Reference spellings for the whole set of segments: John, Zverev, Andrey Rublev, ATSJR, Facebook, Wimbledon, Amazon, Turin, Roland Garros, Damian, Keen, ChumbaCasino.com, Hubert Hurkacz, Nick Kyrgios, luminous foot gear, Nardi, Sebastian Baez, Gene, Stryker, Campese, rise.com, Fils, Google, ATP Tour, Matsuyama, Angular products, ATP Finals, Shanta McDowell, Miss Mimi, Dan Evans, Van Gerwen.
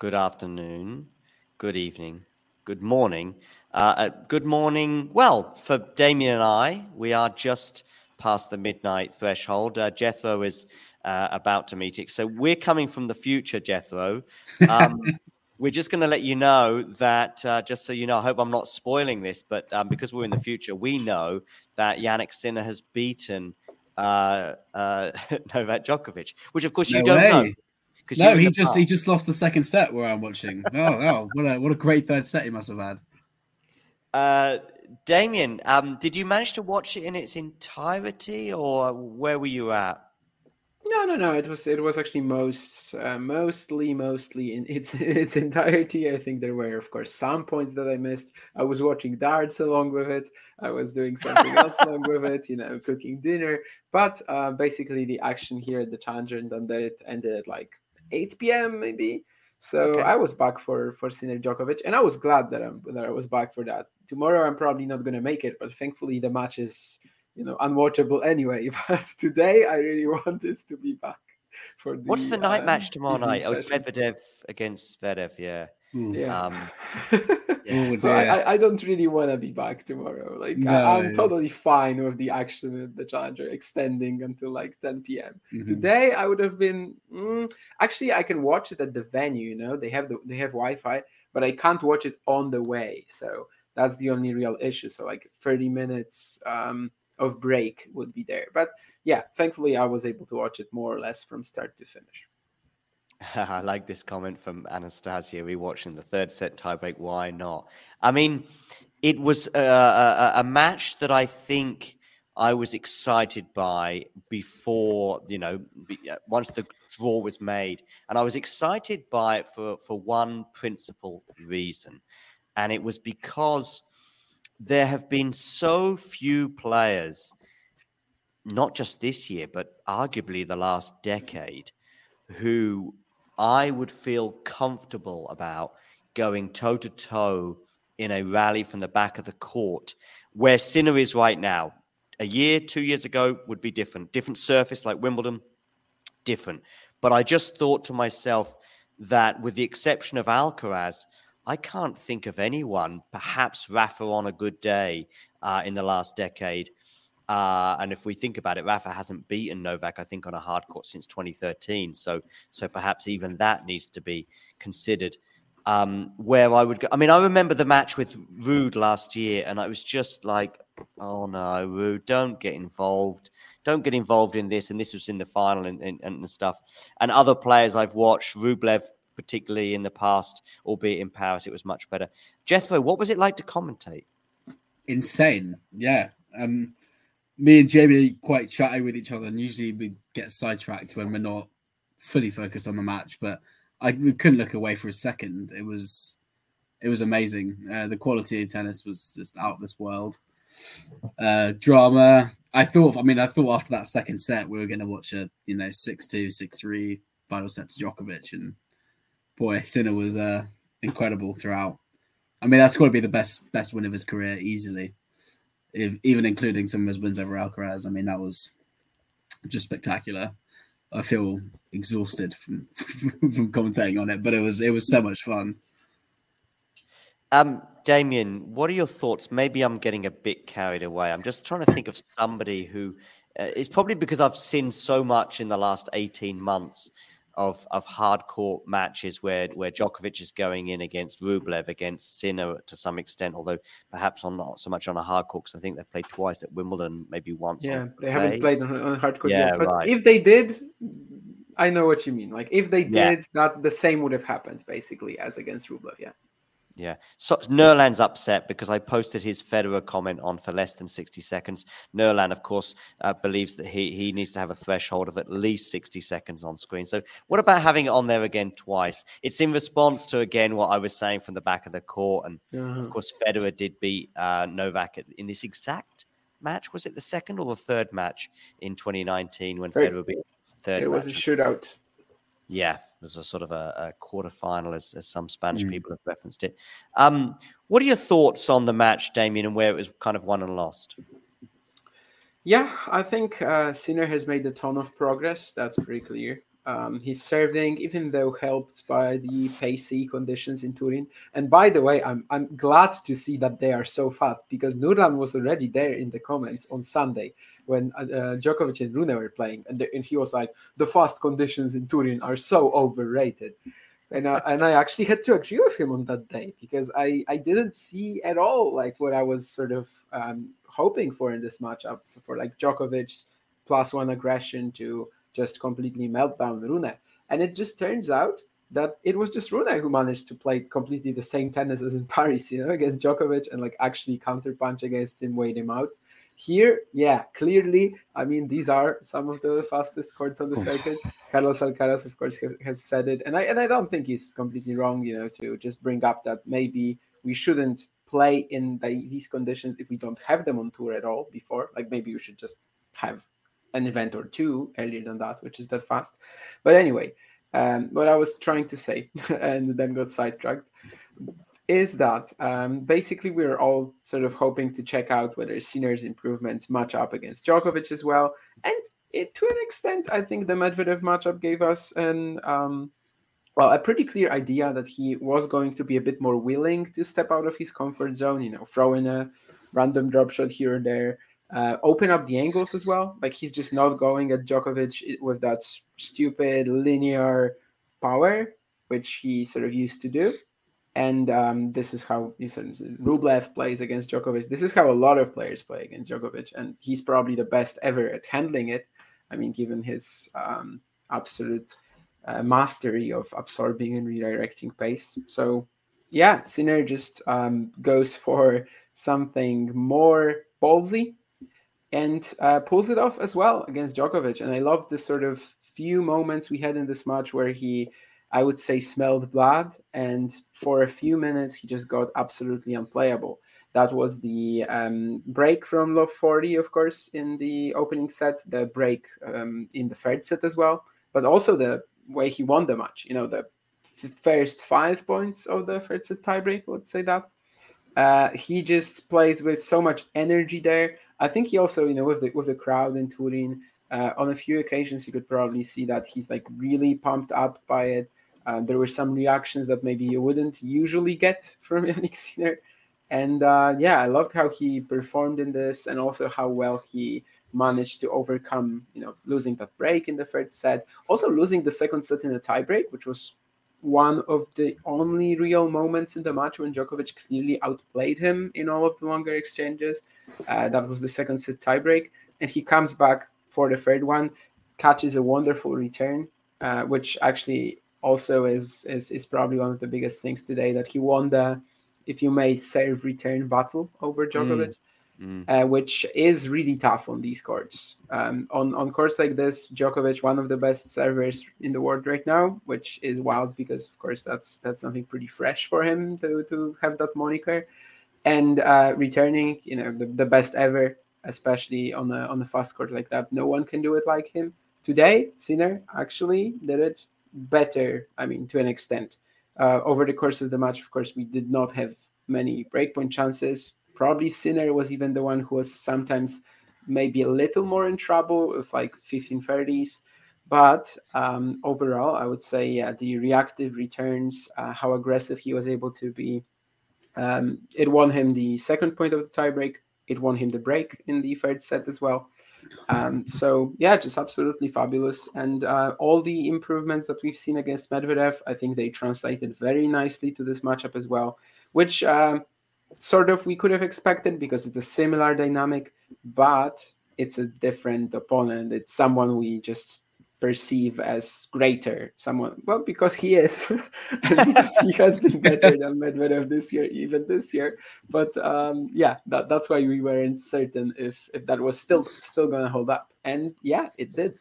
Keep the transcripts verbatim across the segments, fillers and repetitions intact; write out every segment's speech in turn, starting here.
Good afternoon, good evening, good morning. Uh, uh, good morning, well, for Damian and I, we are just past the midnight threshold. Uh, Jethro is uh, about to meet it. So we're coming from the future, Jethro. Um, we're just going to let you know that, uh, just so you know, I hope I'm not spoiling this, but um, because we're in the future, we know that Jannik Sinner has beaten uh, uh, Novak Djokovic, which, of course, no you don't way. know. No, he just part. he just lost the second set where I'm watching. Oh, oh what, a, what a great third set he must have had. Uh, Damien, um, did you manage to watch it in its entirety, or where were you at? No, no, no. It was it was actually most uh, mostly mostly in its its entirety. I think there were, of course, some points that I missed. I was watching darts along with it. I was doing something else along with it. You know, cooking dinner. But uh, basically, the action here at the Challenger ended ended at like eight p.m. maybe. So okay. I was back for for Sinner Djokovic, and I was glad that I'm that I was back for that. Tomorrow I'm probably not going to make it, but thankfully the match is, you know, unwatchable anyway. But today I really wanted to be back for the. What's the night um, match tomorrow night? Oh, it's Medvedev against Zverev. Yeah. Mm. Yeah. Um, yeah. So I, I don't really want to be back tomorrow. Like no. I, I'm totally fine with the action of the Challenger extending until like ten p.m. Mm-hmm. Today I would have been mm, actually I can watch it at the venue. You know, they have the they have Wi-Fi, but I can't watch it on the way. So that's the only real issue. So like thirty minutes um, of break would be there. But yeah, thankfully I was able to watch it more or less from start to finish. I like this comment from Anastasia. We watching the third set tiebreak. Why not? I mean, it was a, a, a match that I think I was excited by before, you know, once the draw was made. And I was excited by it for, for one principal reason. And it was because there have been so few players, not just this year, but arguably the last decade, who I would feel comfortable about going toe-to-toe in a rally from the back of the court where Sinner is right now. A year, two years ago would be different. Different surface like Wimbledon, different. But I just thought to myself that with the exception of Alcaraz, I can't think of anyone, perhaps Rafa on a good day uh, in the last decade, Uh, and if we think about it, Rafa hasn't beaten Novak, I think, on a hard court since twenty thirteen. So so perhaps even that needs to be considered. Um, where I would go, I mean, I remember the match with Rude last year, and I was just like, oh no, Rude, don't get involved. Don't get involved in this. And this was in the final and, and, and stuff. And other players I've watched, Rublev, particularly in the past, albeit in Paris, it was much better. Jethro, what was it like to commentate? Insane. Yeah. Um, me and Jamie are quite chatty with each other, and usually we get sidetracked when we're not fully focused on the match, but I we couldn't look away for a second. It was, it was amazing. Uh, the quality of tennis was just out of this world. Uh, drama. I thought, I mean, I thought after that second set, we were going to watch a, you know, six two, six three final set to Djokovic, and boy, Sinner was uh, incredible throughout. I mean, that's got to be the best best win of his career easily, if, even including some of his wins over Alcaraz. I mean, that was just spectacular. I feel exhausted from from commentating on it, but it was it was so much fun. Um, Damian, what are your thoughts? Maybe I'm getting a bit carried away. I'm just trying to think of somebody who uh, it's probably because I've seen so much in the last eighteen months of of hardcore matches where where Djokovic is going in against Rublev, against Sinner to some extent, although perhaps on not so much on a hardcore, because I think they've played twice at Wimbledon, maybe once. Yeah, they haven't played on, on hardcore yeah, yet. But right. If they did, I know what you mean. Like if they did, yeah. that the same would have happened basically as against Rublev, yeah. Yeah. So Nerland's upset because I posted his Federer comment on for less than sixty seconds. Nerland, of course, uh, believes that he, he needs to have a threshold of at least sixty seconds on screen. So what about having it on there again twice? It's in response to, again, what I was saying from the back of the court. And, uh-huh. of course, Federer did beat uh, Novak in this exact match. Was it the second or the third match in twenty nineteen when Third. Federer beat third It was match. A shootout. Yeah. There's a sort of a, a quarterfinal, as, as some Spanish mm. people have referenced it. Um, what are your thoughts on the match, Damien, and where it was kind of won and lost? Yeah, I think uh, Sinner has made a ton of progress. That's pretty clear. Um, his serving, even though helped by the pacey conditions in Turin. And by the way, I'm I'm glad to see that they are so fast, because Nurlan was already there in the comments on Sunday when uh, Djokovic and Rune were playing, and, the, and he was like, the fast conditions in Turin are so overrated. And I, and I actually had to agree with him on that day, because I, I didn't see at all like what I was sort of um, hoping for in this matchup. So for like Djokovic's plus one aggression to just completely melt down Rune. And it just turns out that it was just Rune who managed to play completely the same tennis as in Paris, you know, against Djokovic, and like actually counterpunch against him, wait him out. Here, yeah, clearly, I mean, these are some of the fastest courts on the circuit. Carlos Alcaraz, of course, ha- has said it. And I and I don't think he's completely wrong, you know, to just bring up that maybe we shouldn't play in the, these conditions if we don't have them on tour at all before. Like maybe we should just have an event or two earlier than that, which is that fast. But anyway, um, what I was trying to say and then got sidetracked is that um, basically we were all sort of hoping to check out whether Sinner's improvements match up against Djokovic as well. And it, to an extent, I think the Medvedev matchup gave us an, um, well, a pretty clear idea that he was going to be a bit more willing to step out of his comfort zone, you know, throw in a random drop shot here or there, Uh, open up the angles as well. Like he's just not going at Djokovic with that st- stupid linear power, which he sort of used to do. And um, this is how you sort of, Rublev plays against Djokovic. This is how a lot of players play against Djokovic. And he's probably the best ever at handling it. I mean, given his um, absolute uh, mastery of absorbing and redirecting pace. So yeah, Sinner just um, goes for something more ballsy and uh, pulls it off as well against Djokovic. And I love the sort of few moments we had in this match where he, I would say, smelled blood. And for a few minutes, he just got absolutely unplayable. That was the um, break from Love forty, of course, in the opening set, the break um, in the third set as well, but also the way he won the match. You know, the f- first five points of the third set tiebreak, let's say that. Uh, he just plays with so much energy there. I think he also, you know, with the with the crowd in Turin, uh, on a few occasions you could probably see that he's like really pumped up by it. Uh, there were some reactions that maybe you wouldn't usually get from Jannik Sinner. And uh, yeah, I loved how he performed in this, and also how well he managed to overcome, you know, losing that break in the third set, also losing the second set in a tiebreak, which was one of the only real moments in the match when Djokovic clearly outplayed him in all of the longer exchanges. Uh, that was the second set tiebreak, and he comes back for the third one, catches a wonderful return, uh, which actually also is, is is probably one of the biggest things today, that he won the, if you may, serve return battle over Djokovic. Mm. Mm. Uh, which is really tough on these courts. Um, on, on courts like this, Djokovic, one of the best servers in the world right now, which is wild because, of course, that's that's something pretty fresh for him to, to have that moniker. And uh, returning, you know, the, the best ever, especially on a, on a fast court like that. No one can do it like him. Today, Sinner actually did it better, I mean, to an extent. Uh, over the course of the match, of course, we did not have many breakpoint chances. Probably Sinner was even the one who was sometimes maybe a little more in trouble with like fifteen thirties. But um, overall, I would say yeah, the reactive returns, uh, how aggressive he was able to be, um, it won him the second point of the tiebreak. It won him the break in the third set as well. Um, so, yeah, just absolutely fabulous. And uh, all the improvements that we've seen against Medvedev, I think they translated very nicely to this matchup as well, which... Um, Sort of we could have expected because it's a similar dynamic, but it's a different opponent. It's someone we just perceive as greater. Someone, well, because he is. And because he has been better than Medvedev this year, even this year. But um, yeah, that, that's why we weren't certain if, if that was still still going to hold up. And yeah, it did.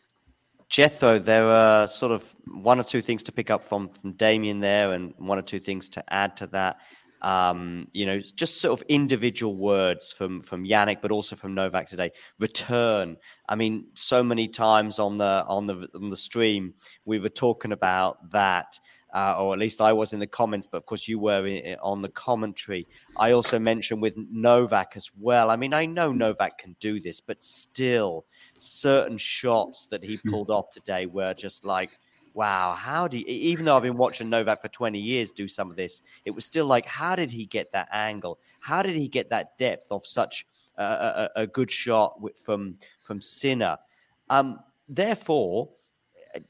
Jethro, there are sort of one or two things to pick up from, from Damian there, and one or two things to add to that. Um, you know, just sort of individual words from, from Jannik, but also from Novak today. Return. I mean, so many times on the on the on the stream we were talking about that, uh, or at least I was in the comments. But of course, you were in, on the commentary. I also mentioned with Novak as well. I mean, I know Novak can do this, but still, certain shots that he pulled off today were just like, wow, how do you, even though I've been watching Novak for twenty years do some of this, it was still like, how did he get that angle? How did he get that depth of such a, a, a good shot with, from from Sinner? Um, therefore,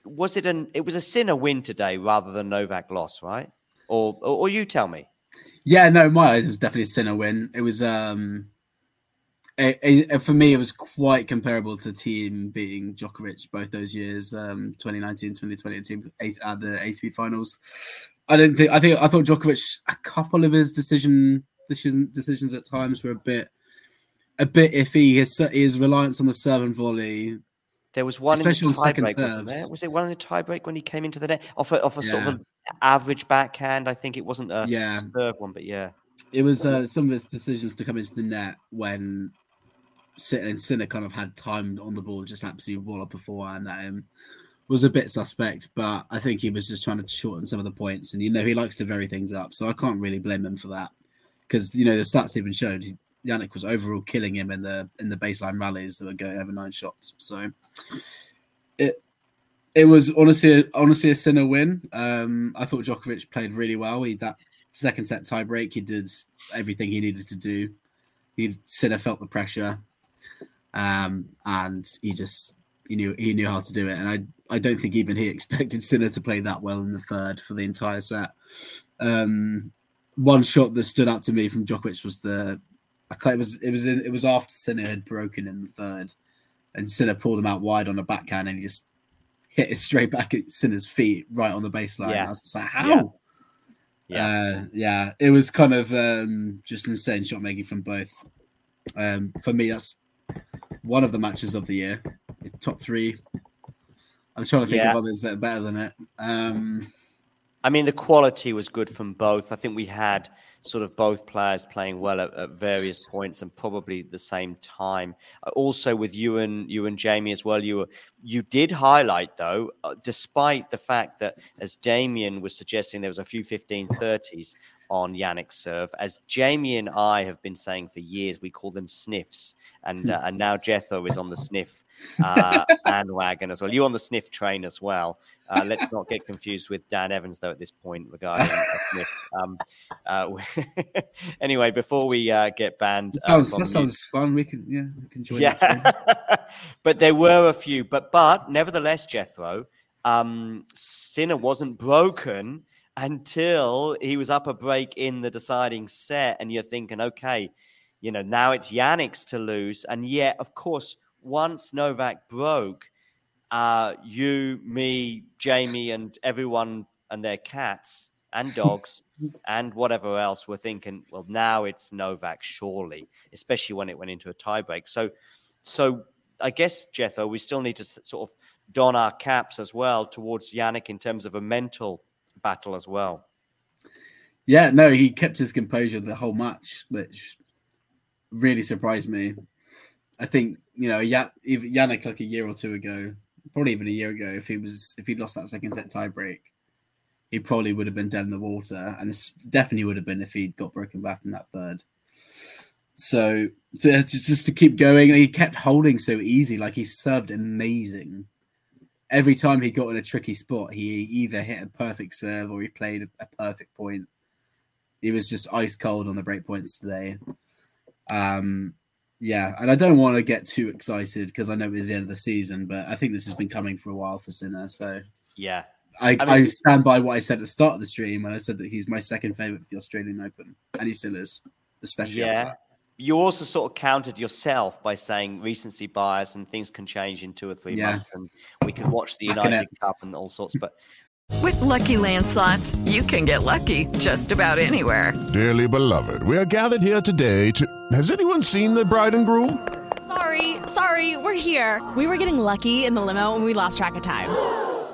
was it an it was a Sinner win today rather than Novak loss, right? Or, or or you tell me. Yeah, no, my eyes was definitely a Sinner win. It was um, it, it, for me, it was quite comparable to team beating Djokovic both those years, um, twenty nineteen, twenty twenty, team eight, at the A T P Finals. I don't think I think I thought Djokovic, a couple of his decision decision decisions at times were a bit a bit iffy. His his reliance on the serve and volley. There was one in the tiebreak. Was it one in the tiebreak when he came into the net off a, off a yeah. sort of an average backhand? I think it wasn't a yeah. serve one, but yeah, it was uh, some of his decisions to come into the net when. And Sinner kind of had time on the ball, just absolutely wallop beforehand at him, was a bit suspect, but I think he was just trying to shorten some of the points. And, you know, he likes to vary things up, so I can't really blame him for that. Because, you know, the stats even showed he, Jannik was overall killing him in the in the baseline rallies that were going over nine shots. So it it was honestly, honestly a Sinner win. Um, I thought Djokovic played really well. He that second set tiebreak, he did everything he needed to do. He Sinner felt the pressure. Um, and he just he knew he knew how to do it, and I I don't think even he expected Sinner to play that well in the third for the entire set. Um, one shot that stood out to me from Djokovic was the I can't, it was it was in, it was after Sinner had broken in the third, and Sinner pulled him out wide on a backhand, and he just hit it straight back at Sinner's feet right on the baseline. Yeah. I was just like, how? Yeah. Yeah. Uh, yeah, it was kind of um, just insane shot making from both. Um, for me, that's one of the matches of the year, top three. I'm trying to think yeah. of others that are better than it. Um, I mean, the quality was good from both. I think we had sort of both players playing well at, at various points and probably the same time. Also with you and you and Jamie as well, you were, you did highlight though, uh, despite the fact that as Damian was suggesting, there was a few fifteen thirties on Yannick's serve. As Jamie and I have been saying for years, we call them sniffs, and uh, and now Jethro is on the sniff uh, bandwagon as well. You're on the sniff train as well. Uh, let's not get confused with Dan Evans though at this point regarding a sniff. Um, uh, Anyway, before we uh, get banned, that sounds, uh, that sounds fun. We can, yeah, we can join. Yeah, but there were a few. But but nevertheless, Jethro, um, Sinner wasn't broken until he was up a break in the deciding set, and you're thinking, okay, you know, now it's Jannik's to lose, and yet, of course, once Novak broke, uh, you, me, Jamie, and everyone and their cats and dogs and whatever else were thinking, well, now it's Novak, surely, especially when it went into a tiebreak. So, so I guess, Jethro, we still need to sort of don our caps as well towards Jannik in terms of a mental battle as well. Yeah, no, he kept his composure the whole match, which really surprised me. I think, you know, Jannik like a year or two ago, probably even a year ago, if he was if he lost that second set tiebreak, he probably would have been dead in the water, and definitely would have been if he'd got broken back in that third. So, so just to keep going, he kept holding so easy. Like, he served amazing. Every time he got in a tricky spot, he either hit a perfect serve or he played a perfect point. He was just ice cold on the break points today. Um, yeah, and I don't want to get too excited because I know it's the end of the season, but I think this has been coming for a while for Sinner. So yeah, I, I, mean, I stand by what I said at the start of the stream when I said that he's my second favourite for the Australian Open, and he still is, especially yeah. after that. You also sort of countered yourself by saying recency bias and things can change in two or three yeah. months, and we can watch the United Cup and all sorts. But with Lucky Land Slots, you can get lucky just about anywhere. Dearly beloved, we are gathered here today to... Has anyone seen the bride and groom? Sorry, sorry, we're here. We were getting lucky in the limo and we lost track of time.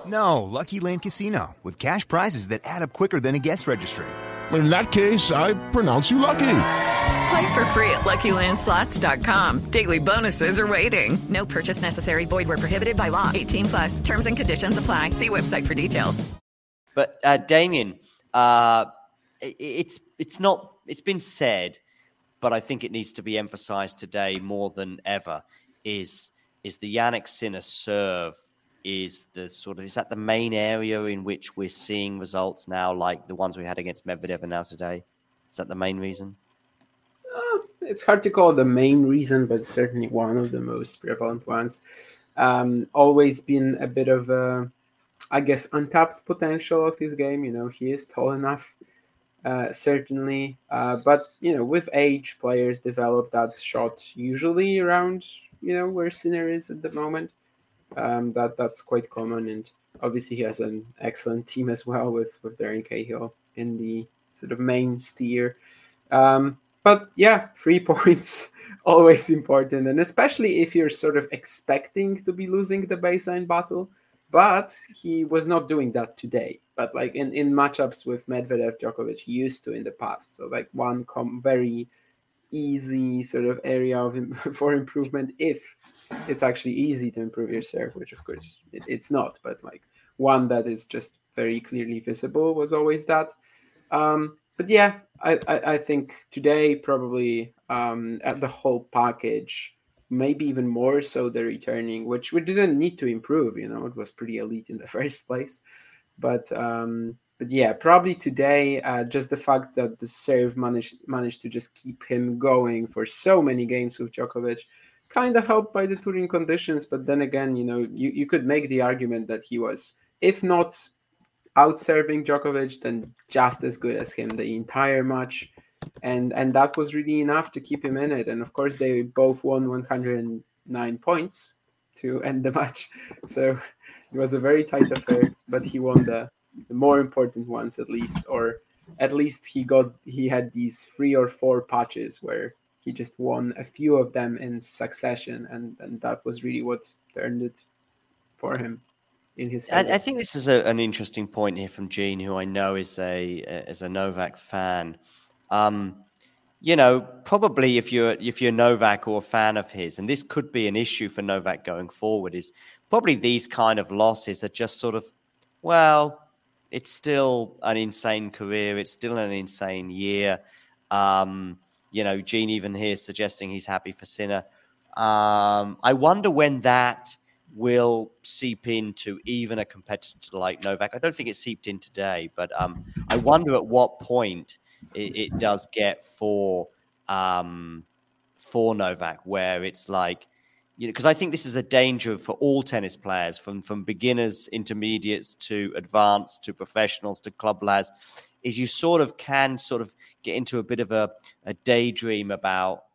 No, Lucky Land Casino, with cash prizes that add up quicker than a guest registry. In that case, I pronounce you lucky. Play for free at Lucky Land Slots dot com. Daily bonuses are waiting. No purchase necessary. Void where prohibited by law. eighteen plus. Terms and conditions apply. See website for details. But uh, Damian, uh, it, it's it's not it's been said, but I think it needs to be emphasised today more than ever. Is is the Jannik Sinner serve? Is the sort of is that the main area in which we're seeing results now, like the ones we had against Medvedev and now today? Is that the main reason? It's hard to call the main reason, but certainly one of the most prevalent ones. Um, always been a bit of a, I guess, untapped potential of his game. You know, he is tall enough, uh, certainly. Uh, but, you know, with age, players develop that shot usually around, you know, where Sinner is at the moment. Um, that that's quite common. And obviously he has an excellent team as well with, with Darren Cahill in the sort of main steer. Um, But yeah, three points, always important. And especially if you're sort of expecting to be losing the baseline battle. But he was not doing that today. But like in, in matchups with Medvedev, Djokovic, he used to in the past. So like one com- very easy sort of area of Im- for improvement if it's actually easy to improve your serve, which of course it, it's not. But like one that is just very clearly visible was always that. Um, But yeah, I, I, I think today probably um, at the whole package, maybe even more so the returning, which we didn't need to improve. You know, it was pretty elite in the first place. But um, but yeah, probably today, uh, just the fact that the serve managed managed to just keep him going for so many games with Djokovic, kind of helped by the Turin conditions. But then again, you know, you, you could make the argument that he was, if not out-serving Djokovic, then just as good as him the entire match. And and that was really enough to keep him in it. And of course, they both won one hundred nine points to end the match. So it was a very tight affair, but he won the, the more important ones at least, or at least he got he had these three or four patches where he just won a few of them in succession. And, and that was really what turned it for him. In his I, I think this is a, an interesting point here from Gene, who I know is a is a Novak fan. Um, you know, probably if you're if you're Novak or a fan of his, and this could be an issue for Novak going forward, is probably these kind of losses are just sort of, well, it's still an insane career, it's still an insane year. Um, you know, Gene even here suggesting he's happy for Sinner. Um, I wonder when that will seep into even a competitor like Novak. I don't think it seeped in today, but um, I wonder at what point it, it does get for um, for Novak, where it's like, you know, because I think this is a danger for all tennis players, from from beginners, intermediates to advanced to professionals to club lads, is you sort of can sort of get into a bit of a, a daydream about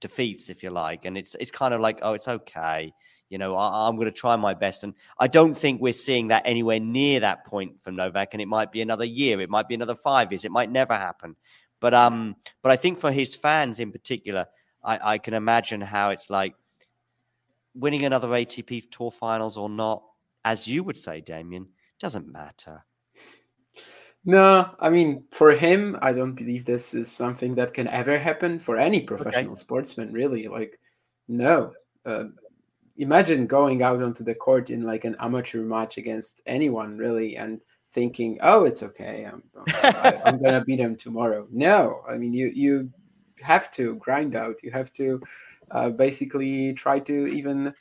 defeats, if you like, and it's it's kind of like, oh, it's okay. You know, I, I'm going to try my best. And I don't think we're seeing that anywhere near that point from Novak. And it might be another year. It might be another five years. It might never happen. But um, but I think for his fans in particular, I, I can imagine how it's like winning another A T P Tour Finals or not, as you would say, Damian, doesn't matter. No, I mean, for him, I don't believe this is something that can ever happen for any professional okay. sportsman, really. Like, no. Uh, Imagine going out onto the court in like an amateur match against anyone, really, and thinking, "Oh, it's okay. I'm, I, I'm gonna beat them tomorrow." No, I mean you you have to grind out. You have to uh, basically try to even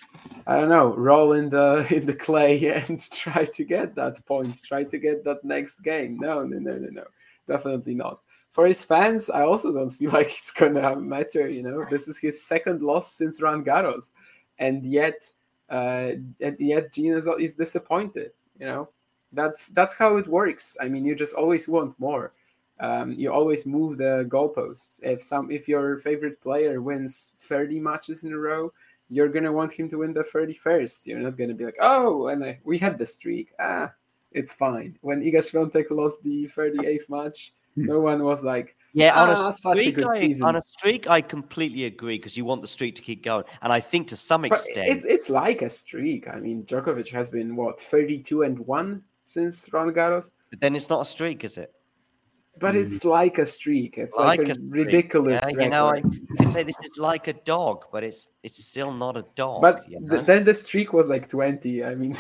I don't know roll in the in the clay and try to get that point, try to get that next game. No, no, no, no, no, definitely not. For his fans, I also don't feel like it's gonna matter. You know, this is his second loss since Roland Garros. And yet, uh, and yet, Gene is, is disappointed. You know, that's that's how it works. I mean, you just always want more. Um, you always move the goalposts. If some, if your favorite player wins thirty matches in a row, you're gonna want him to win the thirty-first. You're not gonna be like, oh, and I, we had the streak. Ah, it's fine. When Iga Świątek lost the thirty-eighth match, no one was like, yeah, ah, on a streak, such a good season. I, on a streak, I completely agree, because you want the streak to keep going. And I think to some extent... It's, it's like a streak. I mean, Djokovic has been, what, thirty-two and one since Roland Garros? But then it's not a streak, is it? But mm. it's like a streak. It's like, like a, a ridiculous yeah, you know, I, I'd say this is like a dog, but it's it's still not a dog. But you know? th- then the streak was like twenty. I mean,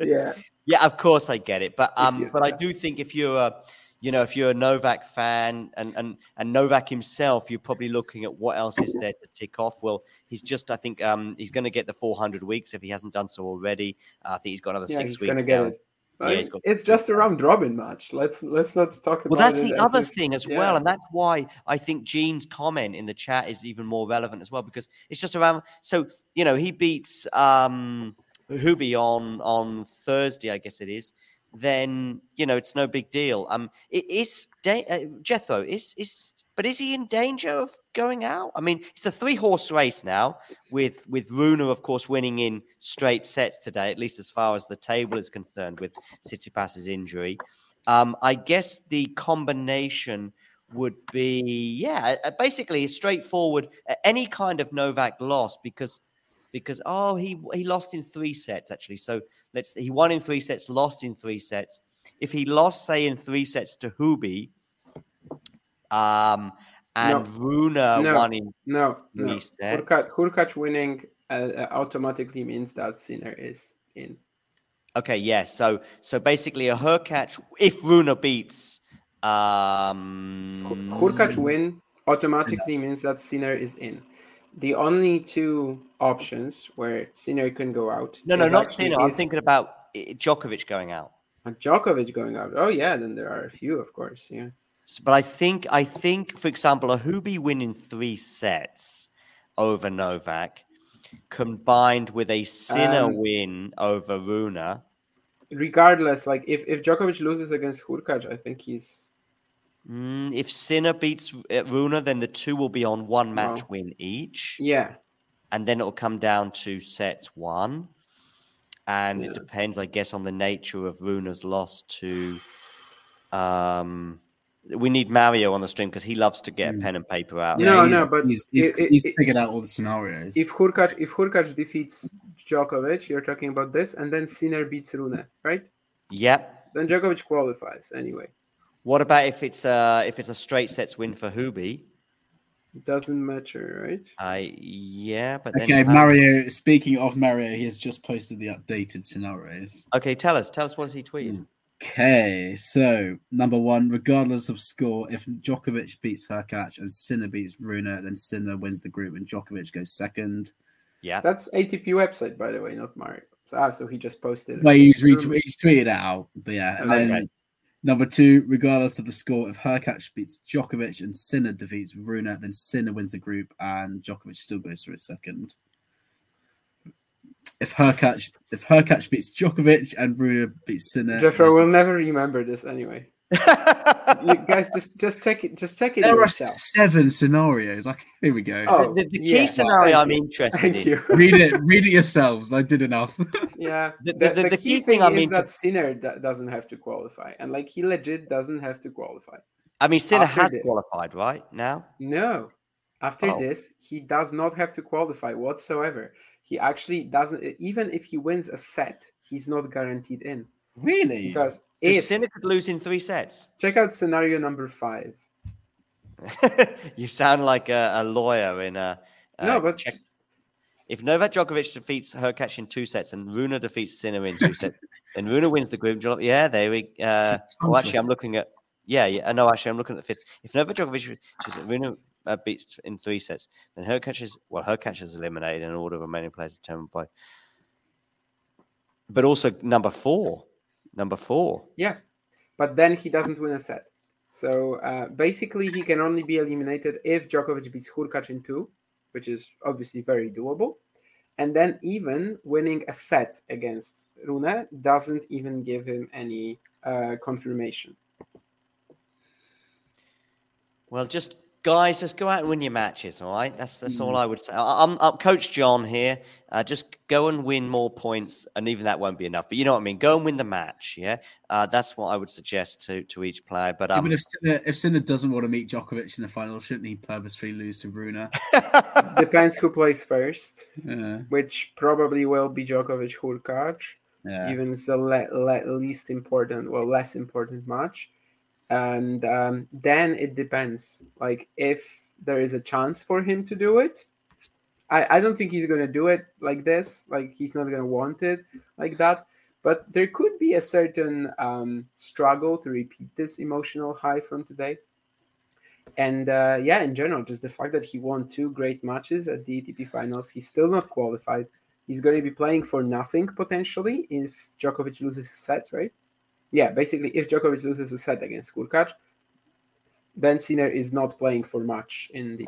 yeah. Yeah, of course I get it. But um, but I do think if you're a, you know, if you're a Novak fan and, and, and Novak himself, you're probably looking at what else is there to tick off. Well, he's just, I think um, he's going to get the four hundred weeks if he hasn't done so already. Uh, I think he's got another yeah, six he's weeks. Gonna get it. Yeah, he's got it's just a round robin match. Let's let's not talk about. Well, that's the other if, thing as yeah. well, and that's why I think Gene's comment in the chat is even more relevant as well, because it's just around. So you know, he beats um, Hubie on on Thursday, I guess it is. Then you know, it's no big deal. Um, it is da- uh, Jethro is is, but is he in danger of going out? I mean, it's a three horse race now with with Rune, of course, winning in straight sets today, at least as far as the table is concerned, with Tsitsipas's injury. Um, I guess the combination would be, yeah, basically straightforward, any kind of Novak loss, because because oh he he lost in three sets actually. So let's he won in three sets, lost in three sets. If he lost, say, in three sets to Hubie, um. And no. Rune no. won in no, three no. sets. Hurkacz, Hurkacz winning uh, automatically means that Sinner is in. Okay, yeah. So, so basically, a Hurkacz, if Rune beats, um, Hurkacz win automatically Sinner. means that Sinner is in. The only two options where Sinner can go out. No, no, not Sinner. If... I'm thinking about Djokovic going out. And Djokovic going out. Oh yeah, then there are a few, of course. Yeah. But I think, I think, for example, a Hubie win in three sets over Novak, combined with a Sinner um, win over Rune. Regardless, like if, if Djokovic loses against Hurkacz, I think he's. Mm, if Sinner beats Rune, then the two will be on one match oh. win each. Yeah, and then it'll come down to sets one, and yeah. it depends, I guess, on the nature of Rune's loss to. Um, We need Mario on the stream because he loves to get mm. pen and paper out. No, yeah, no, but he's, he's, it, he's it, figured out all the scenarios. If Hurkacz, if Hurkacz defeats Djokovic, you're talking about this, and then Sinner beats Rune, right? Yep. Then Djokovic qualifies anyway. What about if it's a if it's a straight sets win for Hubie? It doesn't matter, right? I uh, yeah, but okay. Then Mario. Have... Speaking of Mario, he has just posted the updated scenarios. Okay, tell us, tell us what has he tweeted. Mm. Okay, so number one, regardless of score, if Djokovic beats Hurkacz and Sinner beats Rune, then Sinner wins the group and Djokovic goes second. Yeah. That's A T P website, by the way, not Mario. So, ah, so he just posted it. Well, he's, retweet, he's tweeted it out. But yeah. And okay. then number two, regardless of the score, if Hurkacz beats Djokovic and Sinner defeats Rune, then Sinner wins the group and Djokovic still goes through his second. If Hurkacz if Hurkacz beats Djokovic and Rune beats Sinner... Jeffro will never remember this anyway. Guys, just just check it. Just check it. There are seven scenarios. Like, here we go. Oh, the the, the yeah. key scenario I'm interested Thank in. You. Read it. Read it yourselves. I did enough. Yeah. The, the, the, the, the key, key thing, thing is mean, that Sinner doesn't have to qualify, and like he legit doesn't have to qualify. I mean, Sinner has this. qualified right now. No, after oh. this, he does not have to qualify whatsoever. He actually doesn't. Even if he wins a set, he's not guaranteed in. Really? Because if Sinner could lose in three sets. Check out scenario number five. You sound like a, a lawyer in a... a no, but... Check. If Novak Djokovic defeats Hurkacz in two sets and Rune defeats Sinner in two sets, and Rune wins the group, yeah, there we... Uh, oh, actually, I'm looking at... Yeah, yeah. No, actually, I'm looking at the fifth. If Novak Djokovic Rune uh, beats in three sets, then Hurkacz is... Well, Hurkacz is eliminated in order of remaining players determined by... But also number four. Number four. Yeah, but then he doesn't win a set. So uh, basically, he can only be eliminated if Djokovic beats Hurkacz in two, which is obviously very doable. And then even winning a set against Rune doesn't even give him any uh, confirmation. Well, just guys, just go out and win your matches, all right? That's that's mm. all I would say. I'm, I'm Coach John here. Uh, just go and win more points, and even that won't be enough. But you know what I mean. Go and win the match, yeah. Uh, that's what I would suggest to, to each player. But um, even if Sinner, if Sinner doesn't want to meet Djokovic in the final, shouldn't he purposefully lose to Rune? Depends who plays first, yeah. Which probably will be Djokovic Hurkacz, yeah. Even it's the le- le- least important, well, less important match. And um, then it depends. Like, if there is a chance for him to do it, I, I don't think he's going to do it like this. Like, he's not going to want it like that. But there could be a certain um, struggle to repeat this emotional high from today. And, uh, yeah, in general, just the fact that he won two great matches at the A T P Finals, he's still not qualified. He's going to be playing for nothing, potentially, if Djokovic loses his set, right? Yeah, basically, if Djokovic loses a set against Hurkacz, then Sinner is not playing for much in the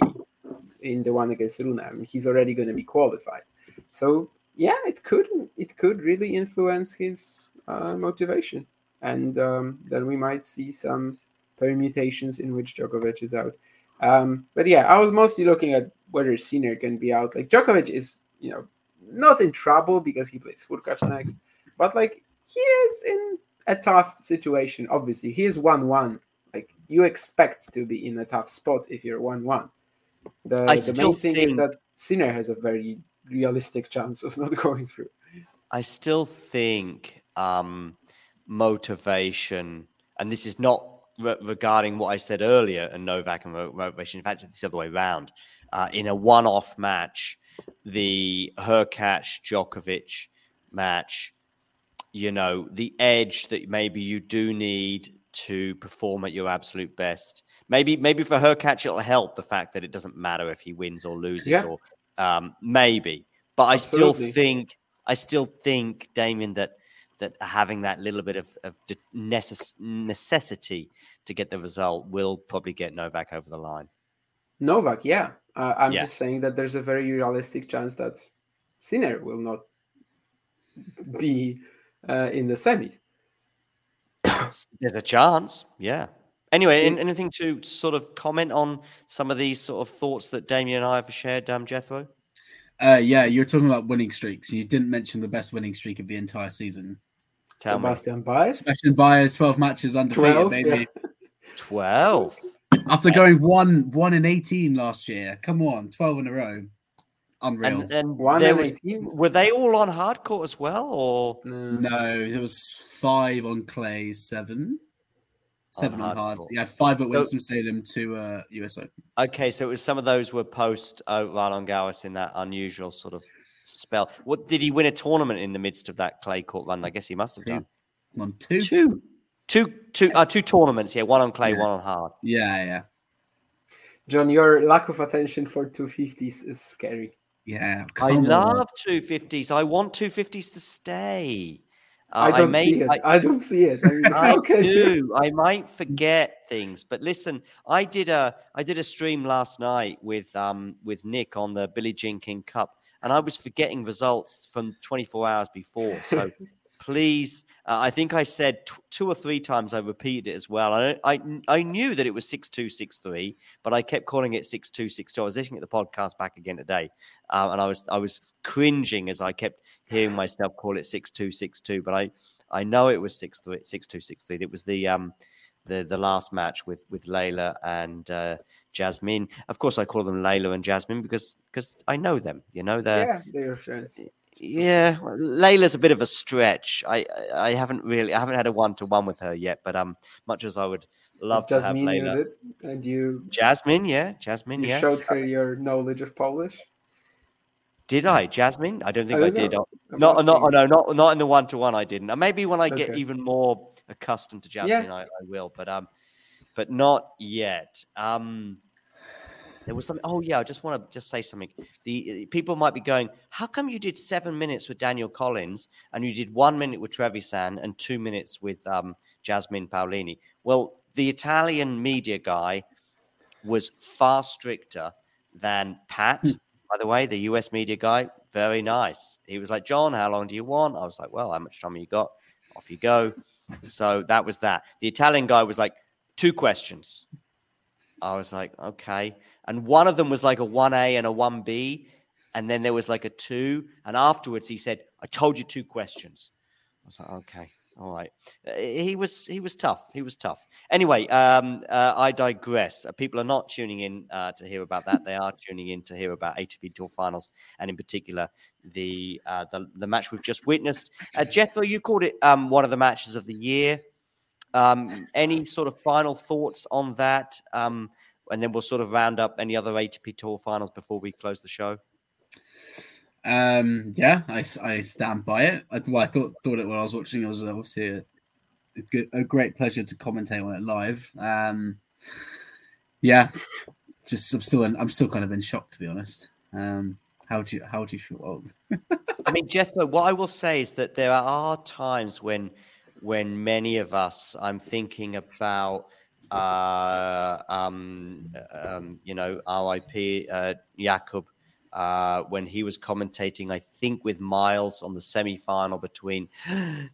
in the one against Rune. I mean, he's already going to be qualified. So yeah, it could it could really influence his uh, motivation, and um, then we might see some permutations in which Djokovic is out. Um, but yeah, I was mostly looking at whether Sinner can be out. Like Djokovic is, you know, not in trouble because he plays Hurkacz next, but like he is in a tough situation, obviously. He is one one. Like, you expect to be in a tough spot if you're one one. The, the main thing think, is that Sinner has a very realistic chance of not going through. I still think um, motivation, and this is not re- regarding what I said earlier and Novak and motivation, in fact, it's the other way around. Uh, in a one-off match, the Hurkacz-Djokovic match, you know, the edge that maybe you do need to perform at your absolute best. Maybe maybe for Hurkacz, it'll help the fact that it doesn't matter if he wins or loses, yeah. or um, maybe. But Absolutely. I still think, I still think, Damian, that that having that little bit of, of necess- necessity to get the result will probably get Novak over the line. Novak, yeah. Uh, I'm yeah. just saying that there's a very realistic chance that Sinner will not be... Uh, in the semis. There's a chance, yeah. Anyway, in, anything to sort of comment on some of these sort of thoughts that Damian and I have shared, um, Jethro? Uh, yeah, you're talking about winning streaks. You didn't mention the best winning streak of the entire season. Tell Sebastian me. Baez? Sebastian Baez, twelve matches undefeated, twelve, baby. Yeah. twelve? After going one, one in eighteen last year. Come on, twelve in a row. Unreal. And, and One there was, were they all on hard court as well, or no? There was five on clay, seven, seven on, on hard. Yeah, five at Winston so, Stadium, two uh, U S Open. Okay, so it was some of those were post oh, Roland Garros in that unusual sort of spell. What did he win a tournament in the midst of that clay court run? I guess he must have two. done one, two, two, two, two, uh, two tournaments. Yeah, one on clay, yeah. one on hard. Yeah, yeah. John, your lack of attention for two fifties is scary. Yeah. I love two fifties. I want two fifties to stay. Uh, I don't I may, see it. I, I don't see it. I, mean, I okay. do. I might forget things, but listen, I did a I did a stream last night with um with Nick on the Billie Jean King Cup, and I was forgetting results from twenty-four hours before. So please, uh, I think I said t- two or three times. I repeated it as well. I I, I knew that it was six two six three, but I kept calling it six two six two. I was listening to the podcast back again today, uh, and I was I was cringing as I kept hearing myself call it six two six two. But I I know it was six three six two six three. It was the um the the last match with with Layla and uh, Jasmine. Of course, I call them Layla and Jasmine because because I know them. You know they're yeah they're friends. Yeah, Layla's a bit of a stretch. I, I, I haven't really, I haven't had a one-to-one with her yet. But um, much as I would love to have Layla, you did, and you, Jasmine, yeah, Jasmine, you yeah, showed her your knowledge of Polish. Did I, Jasmine? I don't think I, I did. Not, not, no, not, not in the one-to-one. I didn't. And maybe when I okay. get even more accustomed to Jasmine, yeah. I, I will. But um, but not yet. Um. There was something. Oh yeah, I just want to just say something. The people might be going, "How come you did seven minutes with Daniel Collins and you did one minute with Trevisan and two minutes with um, Jasmine Paolini?" Well, the Italian media guy was far stricter than Pat. By the way, the U S media guy, very nice. He was like, "John, how long do you want?" I was like, "Well, how much time have you got? Off you go." So that was that. The Italian guy was like, two questions. I was like, okay. And one of them was like a one A and a one B. And then there was like a two. And afterwards he said, I told you two questions. I was like, okay, all right. He was he was tough. He was tough. Anyway, um, uh, I digress. Uh, people are not tuning in uh, to hear about that. They are tuning in to hear about A T P Tour Finals. And in particular, the uh, the, the match we've just witnessed. Uh, Jethro, you called it um, one of the matches of the year. Um, any sort of final thoughts on that? Um And then we'll sort of round up any other A T P Tour Finals before we close the show. Um, yeah, I, I stand by it. I, well, I thought thought it while I was watching. It was obviously a, a, good, a great pleasure to commentate on it live. Um, yeah, just I'm still in, I'm still kind of in shock, to be honest. Um, how do you how do you feel? Old? I mean, Jethro, what I will say is that there are times when when many of us, I'm thinking about. Uh, um, um, you know, R I P uh, Jakub, uh, when he was commentating, I think with Miles on the semi-final between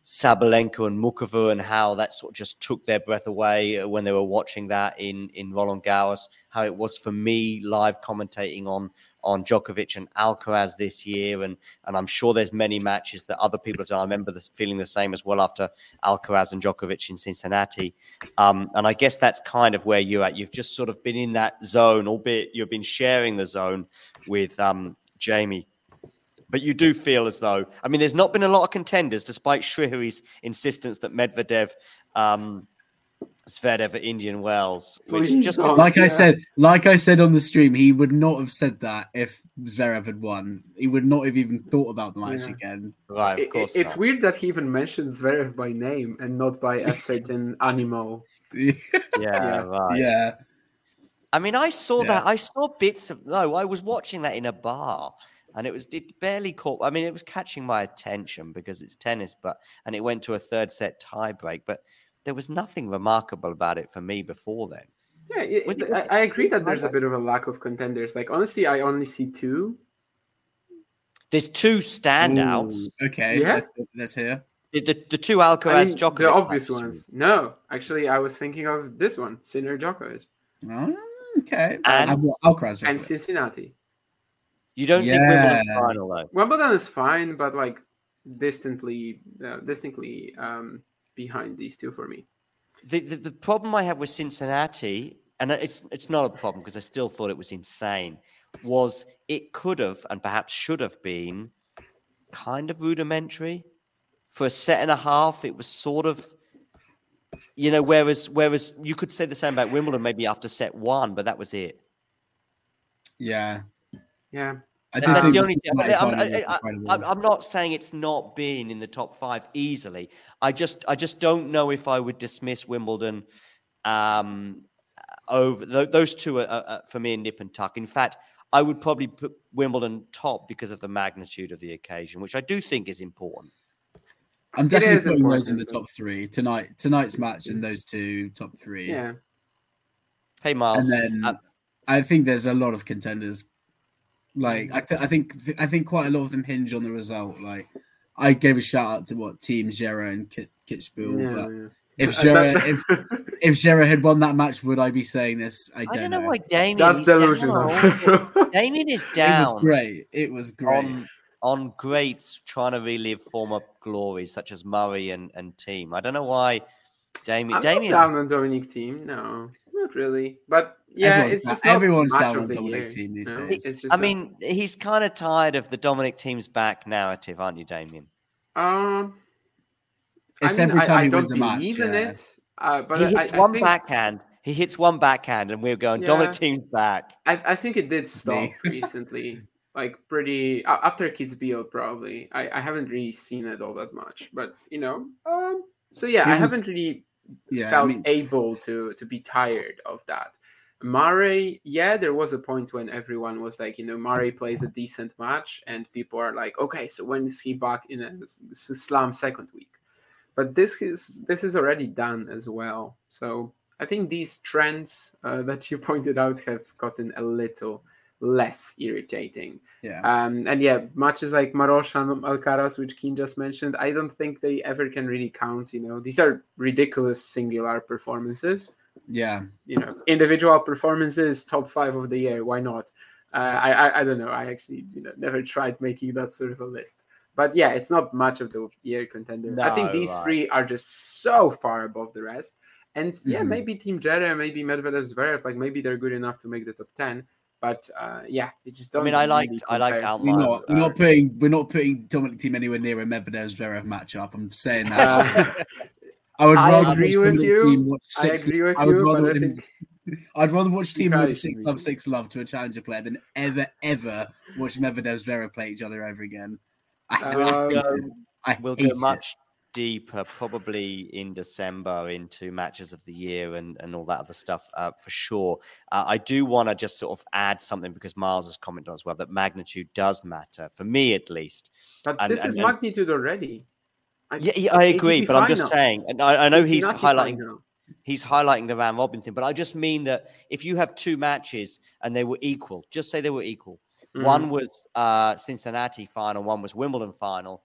Sabalenka and Mukova, and how that sort of just took their breath away when they were watching that in, in Roland Garros, how it was for me live commentating on, on Djokovic and Alcaraz this year. And, and I'm sure there's many matches that other people have done. I remember this, feeling the same as well after Alcaraz and Djokovic in Cincinnati. Um, and I guess that's kind of where you're at. You've just sort of been in that zone, albeit you've been sharing the zone with um, Jamie. But you do feel as though, I mean, there's not been a lot of contenders, despite Shrihari's insistence that Medvedev... Um, Zverev at Indian Wells, which Please just not, like yeah. I said, like I said on the stream, he would not have said that if Zverev had won. He would not have even thought about the match yeah. again. Right, of course. It, it's weird that he even mentioned Zverev by name and not by a certain animal. Yeah, yeah, right. Yeah. I mean, I saw yeah. that. I saw bits of. No, I was watching that in a bar. And it was it barely caught. I mean, it was catching my attention because it's tennis, but and it went to a third set tie break, but. There was nothing remarkable about it for me before then. Yeah, it, was it, was I, I agree that there's a bit of a lack of contenders. Like, honestly, I only see two. There's two standouts. Ooh, okay, yeah. let's, let's hear. The, the, the two Alcaraz I mean, Djokovic. The obvious ones. No, actually, I was thinking of this one, Sinner Djokovic. Mm, okay. And, and Alcaraz Djokovic. And Cincinnati. You don't yeah. think Wimbledon's final, though? Wimbledon is fine, but, like, distantly, uh, distinctly... Um, behind these two for me. The, the the problem I have with Cincinnati, and it's it's not a problem because I still thought it was insane, was it could have and perhaps should have been kind of rudimentary. For a set and a half, it was sort of, you know, whereas whereas you could say the same about Wimbledon maybe after set one, but that was it. Yeah. Yeah. I do that's the only thing. I, I, I, I'm not saying it's not been in the top five easily. I just, I just don't know if I would dismiss Wimbledon um, over those two are, are, are for me in nip and tuck. In fact, I would probably put Wimbledon top because of the magnitude of the occasion, which I do think is important. I'm definitely putting important. those in the top three tonight. Tonight's match and those two top three. Yeah. Hey, Miles. And then uh, I think there's a lot of contenders. Like I, th- I think th- I think quite a lot of them hinge on the result. Like I gave a shout out to what team Gera and K- Kitschbill. Yeah, but yeah. If Gera if if Gera had won that match, would I be saying this? I don't, I don't know. know why Damian. That's delusional. Damian is down. It was great. It was great. On, on greats trying to relive former glories such as Murray and, and team. I don't know why Damian. I'm Damian... not down on Dominic team. No, not really. But yeah, everyone's it's down, just everyone's down on Dominic year. team these no, days. I not... mean, he's kind of tired of the Dominic team's back narrative, aren't you, Damian? Um. It's I mean, every time I, he I wins a match. Yeah. It, uh, but he hits I, one I think... backhand. He hits one backhand, and we're going yeah. Dominic team's back. I, I think it did stop recently, like pretty uh, after Kitzbühel probably. I, I haven't really seen it all that much, but you know. Um, so yeah, was, I haven't really yeah, felt I mean... able to to be tired of that. Murray, yeah, there was a point when everyone was like, you know, Murray plays a decent match, and people are like, okay, so when is he back in a slam second week? But this is this is already done as well. So I think these trends uh, that you pointed out have gotten a little less irritating. Yeah. Um, and yeah, matches like Maroshan and Alcaraz, which Keen just mentioned, I don't think they ever can really count. You know, these are ridiculous singular performances. Yeah. You know, individual performances, top five of the year. Why not? Uh, I, I I don't know. I actually you know never tried making that sort of a list. But yeah, it's not much of the year contender. No, I think these right. three are just so far above the rest. And yeah, mm-hmm. maybe Team Jere, maybe Medvedev, Zverev, like maybe they're good enough to make the top ten. But uh, yeah, they just don't. I mean, I liked, really I liked Alcaraz. We're not, we're not putting, we're not putting Dominic team anywhere near a Medvedev Zverev matchup. I'm saying that. I would rather I agree with you. I agree with I would you. Rather him, think... I'd rather watch Team watch six love six love to a challenger player than ever ever watch Medvedev Zverev play each other over again. I will go, I we'll go much it. deeper, probably in December, into matches of the year and, and all that other stuff uh, for sure. Uh, I do want to just sort of add something because Miles has commented as well that magnitude does matter for me at least. But and, this and, is and, magnitude already. I, yeah, yeah, I agree, but I'm just saying, and I, I know he's highlighting. Final. He's highlighting the round robin thing, but I just mean that if you have two matches and they were equal, just say they were equal. Mm. One was uh, Cincinnati final, one was Wimbledon final.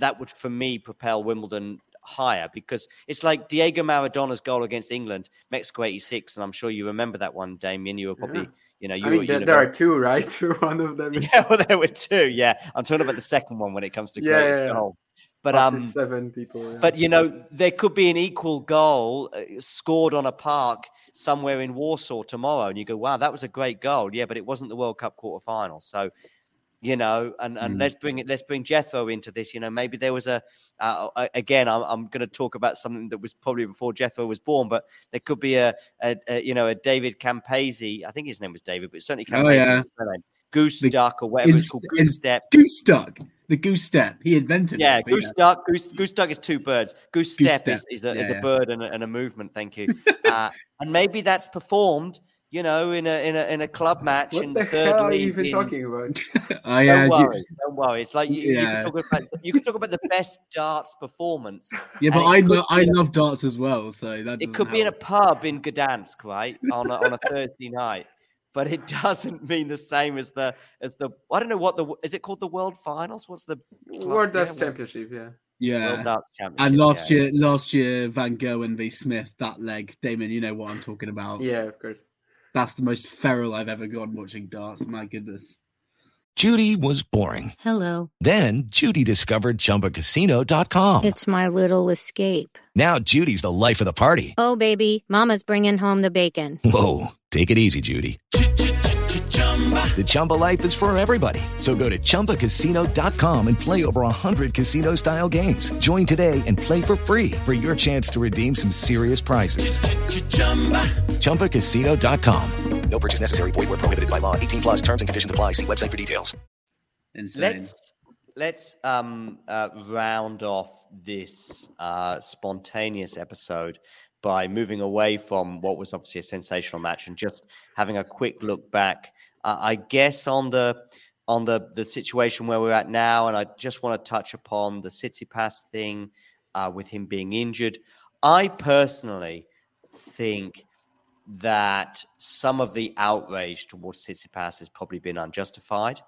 That would, for me, propel Wimbledon higher because it's like Diego Maradona's goal against England, Mexico eighty-six, and I'm sure you remember that one, Damien. You were probably, yeah. you know, you I mean, were, there, you know, there are two, right? One of them. Is... Yeah, well, there were two. Yeah, I'm talking about the second one when it comes to yeah, greatest yeah, yeah. goal. But um, seven people. Yeah. But you know, there could be an equal goal scored on a park somewhere in Warsaw tomorrow, and you go, "Wow, that was a great goal." Yeah, but it wasn't the World Cup quarterfinal. So, you know, and, and mm. let's bring it. Let's bring Jethro into this. You know, maybe there was a. Uh, again, I'm, I'm going to talk about something that was probably before Jethro was born, but there could be a, a, a you know, a David Campese. I think his name was David, but certainly Campese. Oh, yeah. Goose the, duck or whatever it's, it's called. Goose step. Goose duck. The goose step, he invented yeah, it. Goose yeah, duck, goose duck. Goose duck is two birds. Goose, goose step, step is, is, a, yeah, is a bird and a, and a movement. Thank you. uh, and maybe that's performed, you know, in a in a in a club match. What in the third hell are you even in... talking about? oh, yeah, don't worry, you... don't worry. It's like you, yeah. you can talk about you can talk about the best darts performance. Yeah, but I lo- I love darts as well, so that it could help. Be in a pub in Gdansk, right, on a, on a Thursday night. But it doesn't mean the same as the as the I don't know what the is it called the World Finals? What's the World Darts Championship? Yeah, yeah. World Darts Championship. And last yeah. year, last year, Van Gerwen v Smith, that leg, Damon. You know what I'm talking about? Yeah, of course. That's the most feral I've ever gone watching darts. My goodness. Judy was boring. Hello. Then Judy discovered Chumba Casino dot com. It's my little escape. Now Judy's the life of the party. Oh, baby, mama's bringing home the bacon. Whoa, take it easy, Judy. The Chumba life is for everybody. So go to Chumba Casino dot com and play over one hundred casino-style games. Join today and play for free for your chance to redeem some serious prizes. Chumba Casino dot com. No purchase necessary. Void where prohibited by law. eighteen plus terms and conditions apply. See website for details. Insane. Let's let's um, uh, round off this uh, spontaneous episode by moving away from what was obviously a sensational match and just having a quick look back, uh, I guess, on the on the, the situation where we're at now. And I just want to touch upon the Tsitsipas thing uh, with him being injured. I personally think that some of the outrage towards Tsitsipas has probably been unjustified.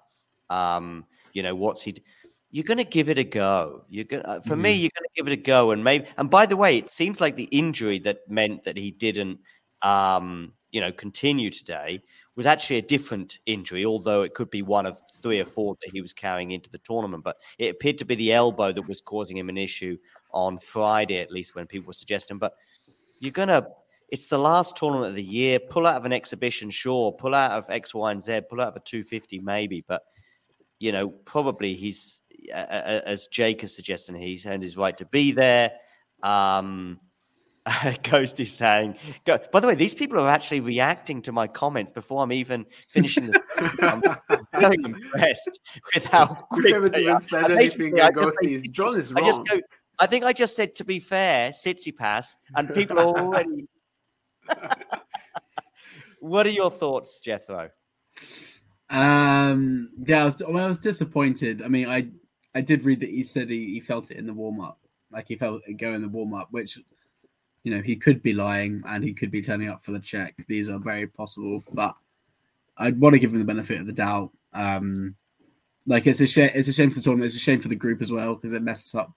Um, you know, what's he... D- You're going to give it a go. You're going to, for mm-hmm. me, you're going to give it a go. And maybe, and by the way, it seems like the injury that meant that he didn't, um, you know, continue today was actually a different injury, although it could be one of three or four that he was carrying into the tournament. But it appeared to be the elbow that was causing him an issue on Friday, at least when people were suggesting. But you're going to, it's the last tournament of the year. Pull out of an exhibition, sure. Pull out of X, Y, and Z. Pull out of a two fifty, maybe. But, you know, probably he's, as Jake has suggested, he's earned his right to be there. Um, Ghost is saying, go. By the way, these people are actually reacting to my comments before I'm even finishing this. I'm very impressed with how quick We've they are. Said anything I, just, I, just, John is wrong. I, just go, I think I just said, to be fair, Tsitsipas, and people are already... What are your thoughts, Jethro? Um, yeah, I was, well, I was disappointed. I mean, I, I did read that he said he, he felt it in the warm up, like he felt it go in the warm up, which, you know, he could be lying and he could be turning up for the check. These are very possible, but I'd want to give him the benefit of the doubt. Um, like it's a shame, it's a shame for the tournament, it's a shame for the group as well, because it messes up,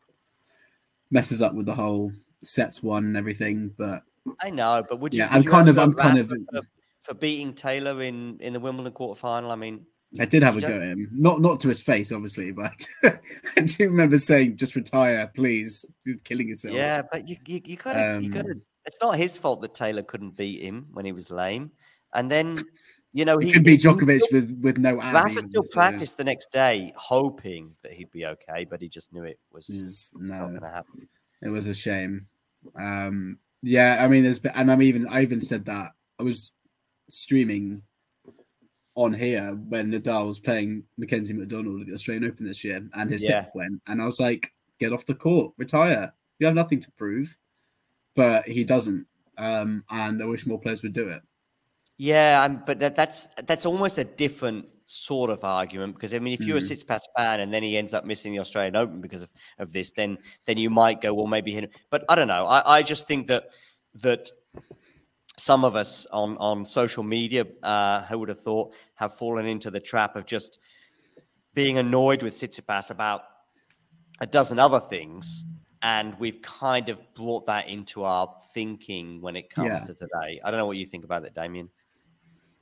messes up with the whole sets one and everything. But I know, but would you? Yeah, would I'm, you kind of, I'm kind of, I'm kind of. For beating Taylor in, in the Wimbledon quarterfinal. I mean, I did have a go at him, not not to his face, obviously, but I do remember saying, "Just retire, please. You're killing yourself." Yeah, but you you, you gotta um, you gotta. It's not his fault that Taylor couldn't beat him when he was lame, and then you know he could beat Djokovic he, with with no. Rafa still obviously. practiced the next day, hoping that he'd be okay, but he just knew it was, yes, was no, not going to happen. It was a shame. Um, yeah, I mean, there's been, and I'm even I even said that I was. streaming on here when Nadal was playing Mackenzie McDonald at the Australian Open this year, and his yeah. hip went, and I was like, get off the court, retire, you have nothing to prove. But he doesn't, um, and I wish more players would do it. Yeah, um, but that, that's that's almost a different sort of argument, because I mean, if you're mm. a Tsitsipas fan and then he ends up missing the Australian Open because of, of this, then then you might go, well, maybe him. But I don't know. I, I just think that that some of us on, on social media, uh, who would have thought, have fallen into the trap of just being annoyed with Tsitsipas about a dozen other things. And we've kind of brought that into our thinking when it comes yeah. to today. I don't know what you think about that, Damian.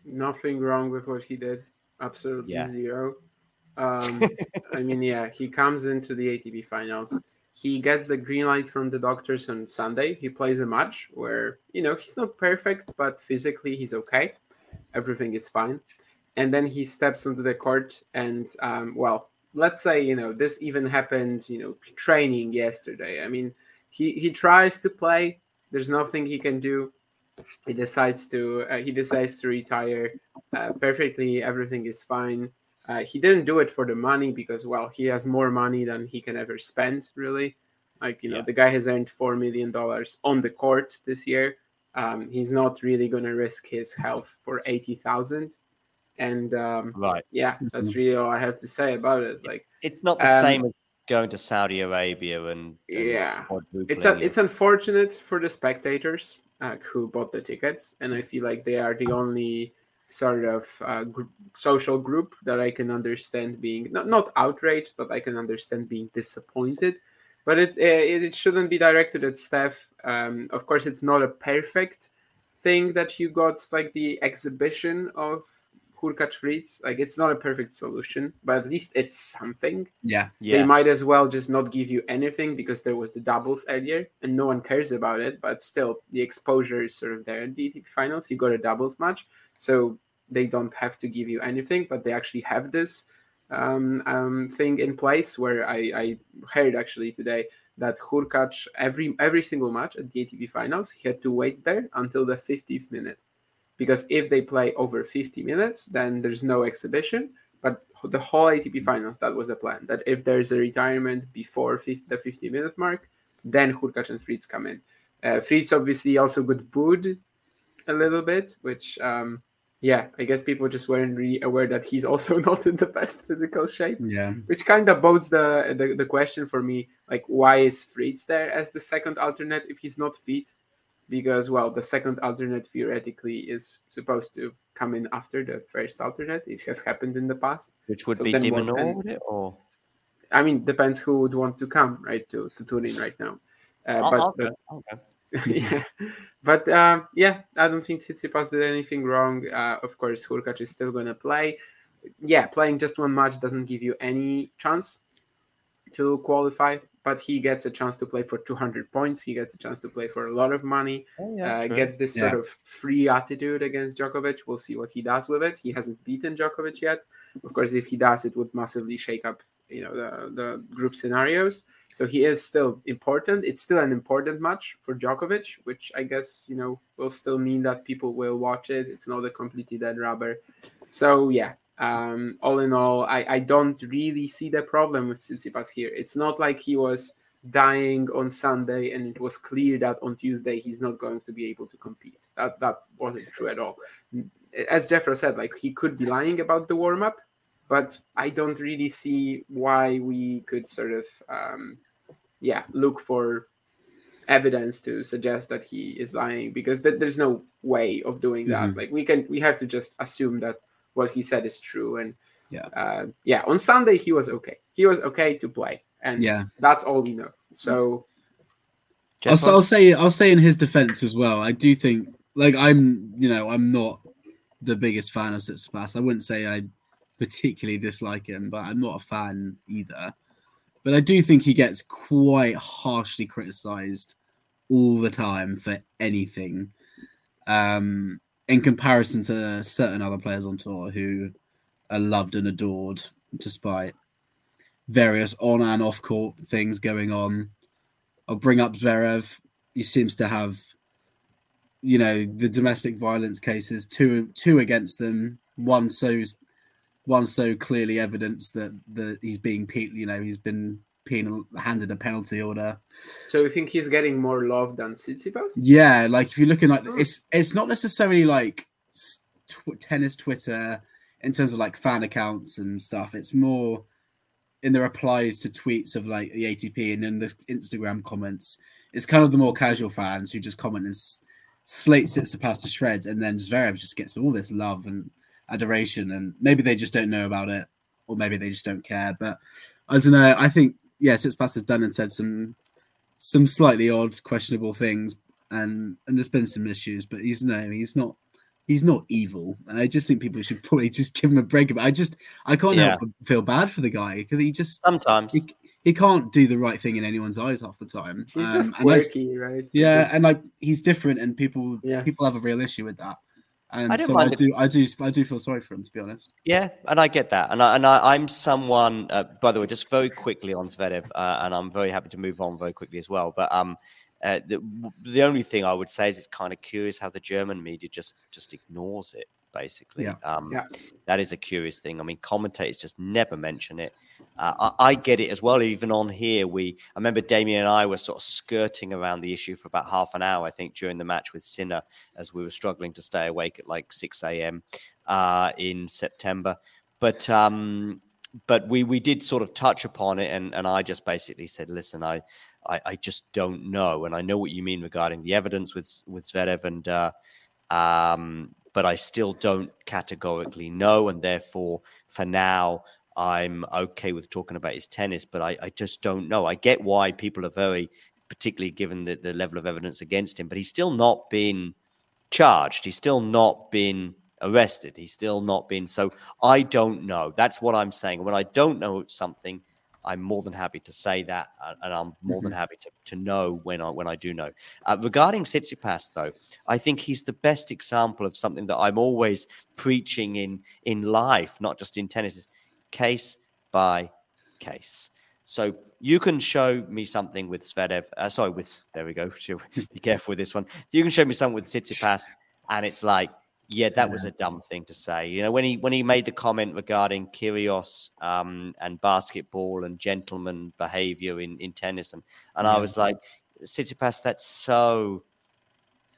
Nothing wrong with what he did. Absolutely yeah. zero. Um, I mean, yeah, he comes into the A T P finals. He gets the green light from the doctors on Sunday. He plays a match where, you know, he's not perfect, but physically he's okay. Everything is fine. And then he steps onto the court and, um, well, let's say, you know, this even happened, you know, training yesterday. I mean, he, he tries to play. There's nothing he can do. He decides to, uh, he decides to retire uh, perfectly. Everything is fine. Uh, he didn't do it for the money because, well, he has more money than he can ever spend, really. Like, you yeah. know, the guy has earned four million dollars on the court this year. Um, he's not really going to risk his health for eighty thousand dollars. And, um, right. yeah, that's really all I have to say about it. Like, it's not the um, same as going to Saudi Arabia. and, and Yeah. It's a, it's unfortunate for the spectators uh, who bought the tickets. And I feel like they are the only... sort of uh, gr- social group that I can understand being not, not outraged, but I can understand being disappointed. But it it, it shouldn't be directed at Steph. Um, of course, it's not a perfect thing that you got, like the exhibition of Hurkacz Fritz. Like, it's not a perfect solution, but at least it's something. Yeah. yeah. They might as well just not give you anything because there was the doubles earlier and no one cares about it. But still, the exposure is sort of there in the A T P finals. You got a doubles match. So they don't have to give you anything, but they actually have this um, um, thing in place where I, I heard actually today that Hurkacz, every every single match at the A T P Finals, he had to wait there until the fiftieth minute. Because if they play over fifty minutes, then there's no exhibition. But the whole A T P Finals, that was the plan, that if there's a retirement before fifty, the fifty-minute mark, then Hurkacz and Fritz come in. Uh, Fritz obviously also got booed a little bit, which, um, yeah, I guess people just weren't really aware that he's also not in the best physical shape. Yeah, which kind of bodes the, the the question for me, like, why is Fritz there as the second alternate if he's not fit? Because, well, the second alternate theoretically is supposed to come in after the first alternate. It has happened in the past. Which would so be Dimitrov, or I mean, depends who would want to come, right, to, to tune in right now. Uh, I'll, but I'll but okay. yeah, but uh, yeah, I don't think Tsitsipas did anything wrong. Uh, of course, Hurkacz is still going to play. Yeah, playing just one match doesn't give you any chance to qualify, but he gets a chance to play for two hundred points. He gets a chance to play for a lot of money. Oh, yeah, uh, gets this yeah. sort of free attitude against Djokovic. We'll see what he does with it. He hasn't beaten Djokovic yet. Of course, if he does, it would massively shake up, you know, the, the group scenarios. So he is still important. It's still an important match for Djokovic, which I guess, you know, will still mean that people will watch it. It's not a completely dead rubber. So, yeah. Um, all in all, I, I don't really see the problem with Tsitsipas here. It's not like he was dying on Sunday and it was clear that on Tuesday he's not going to be able to compete. That that wasn't true at all. As Jethro said, like, he could be lying about the warm-up, but I don't really see why we could sort of, um, yeah, look for evidence to suggest that he is lying, because th- there's no way of doing that. Mm-hmm. Like, we can, we have to just assume that what he said is true, and yeah, uh, yeah. On Sunday he was okay. He was okay to play, and yeah, that's all we know. So, I'll, I'll say, I'll say in his defense as well. I do think, like, I'm, you know, I'm not the biggest fan of Tsitsipas. I wouldn't say I particularly dislike him, but I'm not a fan either. But I do think he gets quite harshly criticised all the time for anything. Um. In comparison to certain other players on tour who are loved and adored despite various on and off court things going on. I'll bring up Zverev. He seems to have, you know, the domestic violence cases, two two against them. One so one so clearly evidence that the he's being, you know, he's been penal handed a penalty order. So you think he's getting more love than Tsitsipas? Yeah, like if you're looking like oh. it's it's not necessarily like tw- tennis Twitter in terms of like fan accounts and stuff. It's more in the replies to tweets of like the A T P and in the Instagram comments. It's kind of the more casual fans who just comment and s- slates Tsitsipas to shreds, and then Zverev just gets all this love and adoration, and maybe they just don't know about it, or maybe they just don't care. But I don't know. I think. Yeah, Tsitsipas has done and said some some slightly odd, questionable things, and, and there's been some issues, but he's no, he's not he's not evil, and I just think people should probably just give him a break. But I just I can't yeah. help but feel bad for the guy, because he just sometimes he, he can't do the right thing in anyone's eyes half the time. He's um, just quirky, right? Yeah, just... and like he's different, and people yeah. people have a real issue with that. And I don't so mind I do, if... I do, I do feel sorry for him, to be honest. Yeah, and I get that. And, I, and I, I'm someone, uh, by the way, just very quickly on Zverev, uh, and I'm very happy to move on very quickly as well. But um, uh, the, the only thing I would say is it's kind of curious how the German media just, just ignores it, basically. Yeah. Um, yeah. That is a curious thing. I mean, commentators just never mention it. Uh, I, I get it as well. Even on here, we I remember Damian and I were sort of skirting around the issue for about half an hour, I think, during the match with Sinner, as we were struggling to stay awake at like six a.m. Uh, in September. But um, but we we did sort of touch upon it, and, and I just basically said, listen, I, I, I just don't know. And I know what you mean regarding the evidence with, with Zverev, and uh, um, but I still don't categorically know, and therefore, for now, I'm okay with talking about his tennis, but I, I just don't know. I get why people are very, particularly given the, the level of evidence against him, but he's still not been charged. He's still not been arrested. He's still not been... So I don't know. That's what I'm saying. When I don't know something, I'm more than happy to say that, and I'm more mm-hmm. than happy to, to know when I when I do know. Uh, regarding Tsitsipas, though, I think he's the best example of something that I'm always preaching in, in life, not just in tennis, is case by case. So you can show me something with Zverev. Uh, sorry, with there we go. Be careful with this one. You can show me something with Tsitsipas, and it's like, yeah, that was a dumb thing to say. You know, when he when he made the comment regarding Kyrgios um, and basketball and gentleman behavior in, in tennis, and, and I was like, Tsitsipas that's so,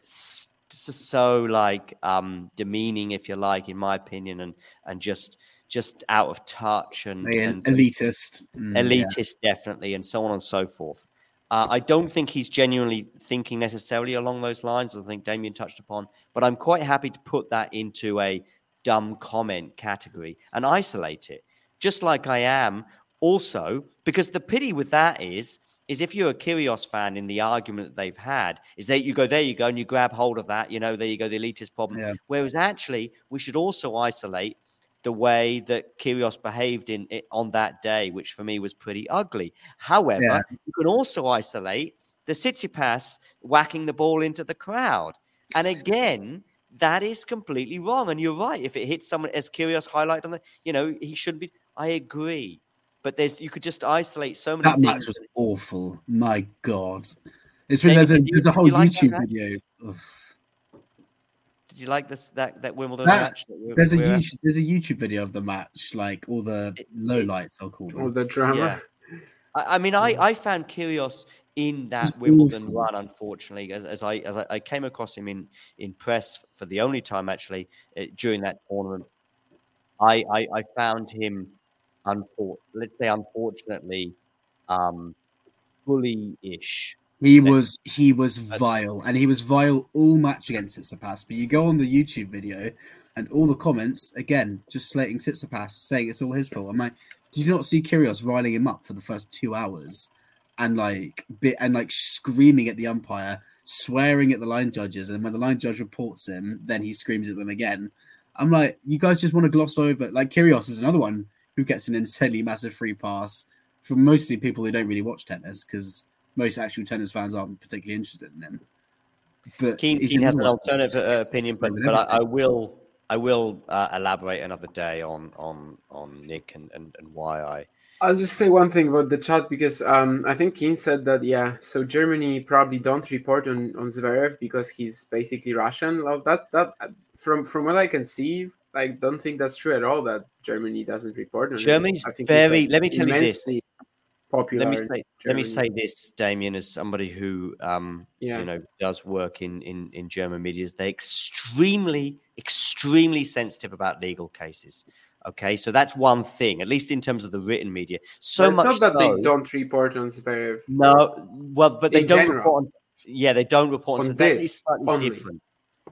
so like um, demeaning, if you like, in my opinion, and and just just out of touch and, oh, yeah. and elitist, mm, elitist yeah. definitely, and so on and so forth. Uh, I don't think he's genuinely thinking necessarily along those lines, I think Damian touched upon, but I'm quite happy to put that into a dumb comment category and isolate it, just like I am also, because the pity with that is, is if you're a Kyrgios fan in the argument that they've had, is that you go, there you go, and you grab hold of that, you know, there you go, the elitist problem. Yeah. Whereas actually, we should also isolate the way that Kyrgios behaved in it on that day, which for me was pretty ugly. However, yeah. you can also isolate the Tsitsipas whacking the ball into the crowd. And again, that is completely wrong. And you're right. If it hits someone, as Kyrgios highlighted on the, you know, he shouldn't be. I agree. But there's, you could just isolate so many. That match was awful. My God. It's really, there's, a, there's a whole like YouTube video of. Did you like this that that Wimbledon that, match? That we're, there's we're a YouTube, there's a YouTube video of the match, like all the lowlights, I'll call it. All the drama. Yeah. I, I mean, I, I found Kyrgios in that Wimbledon awful. run, unfortunately, as, as I as I, I came across him in, in press for the only time actually uh, during that tournament. I I, I found him, unfor- let's say, unfortunately, um, bully-ish. He was he was vile, and he was vile all match against Tsitsipas. But you go on the YouTube video, and all the comments again just slating Tsitsipas, saying it's all his fault. I'm like, did you not see Kyrgios riling him up for the first two hours, and like bit and like screaming at the umpire, swearing at the line judges, and when the line judge reports him, then he screams at them again. I'm like, you guys just want to gloss over. Like Kyrgios is another one who gets an insanely massive free pass from mostly people who don't really watch tennis because most actual tennis fans aren't particularly interested in him. But Keen, Keen has an alternative uh, opinion, but, but I, I will I will uh, elaborate another day on on, on Nick and, and, and why I... I'll just say one thing about the chat, because um, I think Keen said that, yeah, so Germany probably don't report on, on Zverev because he's basically Russian. Well, that that from, from what I can see, I don't think that's true at all that Germany doesn't report on Germany's him. Germany's very... Like, let me tell you this. Popular let me say, let me say this, Damian, as somebody who um, yeah. you know does work in, in, in German media, is they're extremely, extremely sensitive about legal cases. Okay, so that's one thing, at least in terms of the written media. So much it's not that so, they don't report on Zverev. No, well, but they don't general. report on. Yeah, they don't report on. So this that's slightly only. different.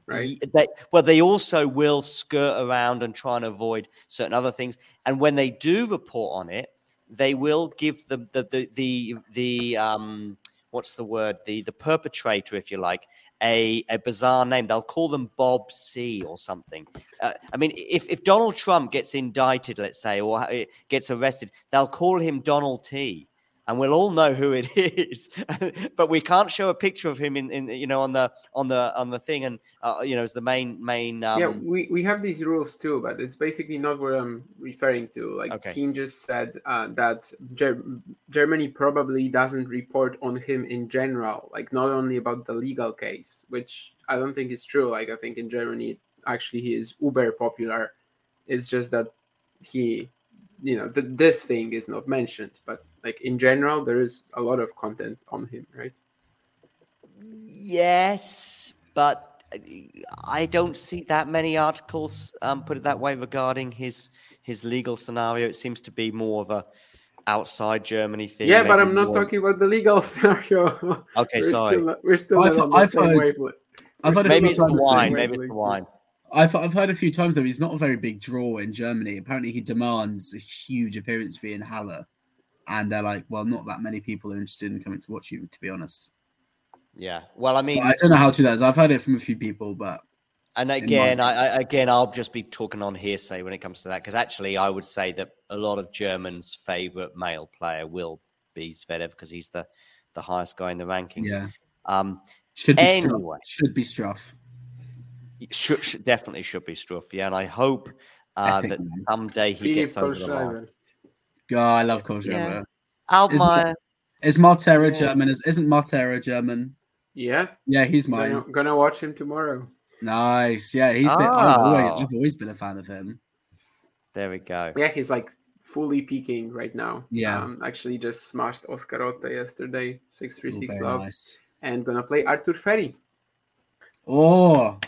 Right. They, well, they also will skirt around and try and avoid certain other things, and when they do report on it, they will give the the the the, the um what's the word the the perpetrator, if you like, a a bizarre name. They'll call them Bob C or something. Uh, I mean, if if Donald Trump gets indicted, let's say, or gets arrested, they'll call him Donald T, and we'll all know who it is. But we can't show a picture of him in, in you know on the on the on the thing, and uh, you know as the main main. Um... Yeah, we, we have these rules too, but it's basically not what I'm referring to. Like okay. King just said uh, that Ger- Germany probably doesn't report on him in general, like not only about the legal case, which I don't think is true. Like I think in Germany actually he is uber popular. It's just that he, you know, th- this thing is not mentioned, but. Like, in general, there is a lot of content on him, right? Yes, but I don't see that many articles, um, put it that way, regarding his his legal scenario. It seems to be more of a outside Germany thing. Yeah, but I'm not more... talking about the legal scenario. Okay, we're sorry. Still, we're still I've, on the I've same heard, I've heard Maybe it's the wine. Maybe it's the wine. I've I've heard a few times, though, he's not a very big draw in Germany. Apparently, he demands a huge appearance fee in Halle. And they're like, well, not that many people are interested in coming to watch you, to be honest. Yeah. Well, I mean... But I don't know how to do that. I've heard it from a few people, but... And again, my... I, again, I'll just be talking on hearsay when it comes to that, because actually I would say that a lot of Germans' favourite male player will be Zverev, because he's the, the highest guy in the rankings. Yeah. Um, should be anyway. Struff. Should be Struff. Should, should, definitely should be Struff, yeah. And I hope uh, I that someday he Philippe gets over the line. God, oh, I love Kohlschreiber. Yeah. Altmaier. Is, is Martera yeah. German? Is, isn't Martera German? Yeah. Yeah, he's mine. I'm going to watch him tomorrow. Nice. Yeah, he's oh. been. I've always, I've always been a fan of him. There we go. Yeah, he's like fully peaking right now. Yeah. Um, actually just smashed Oscarota yesterday, six three, six love. Nice. And going to play Arthur Ferry. Oh,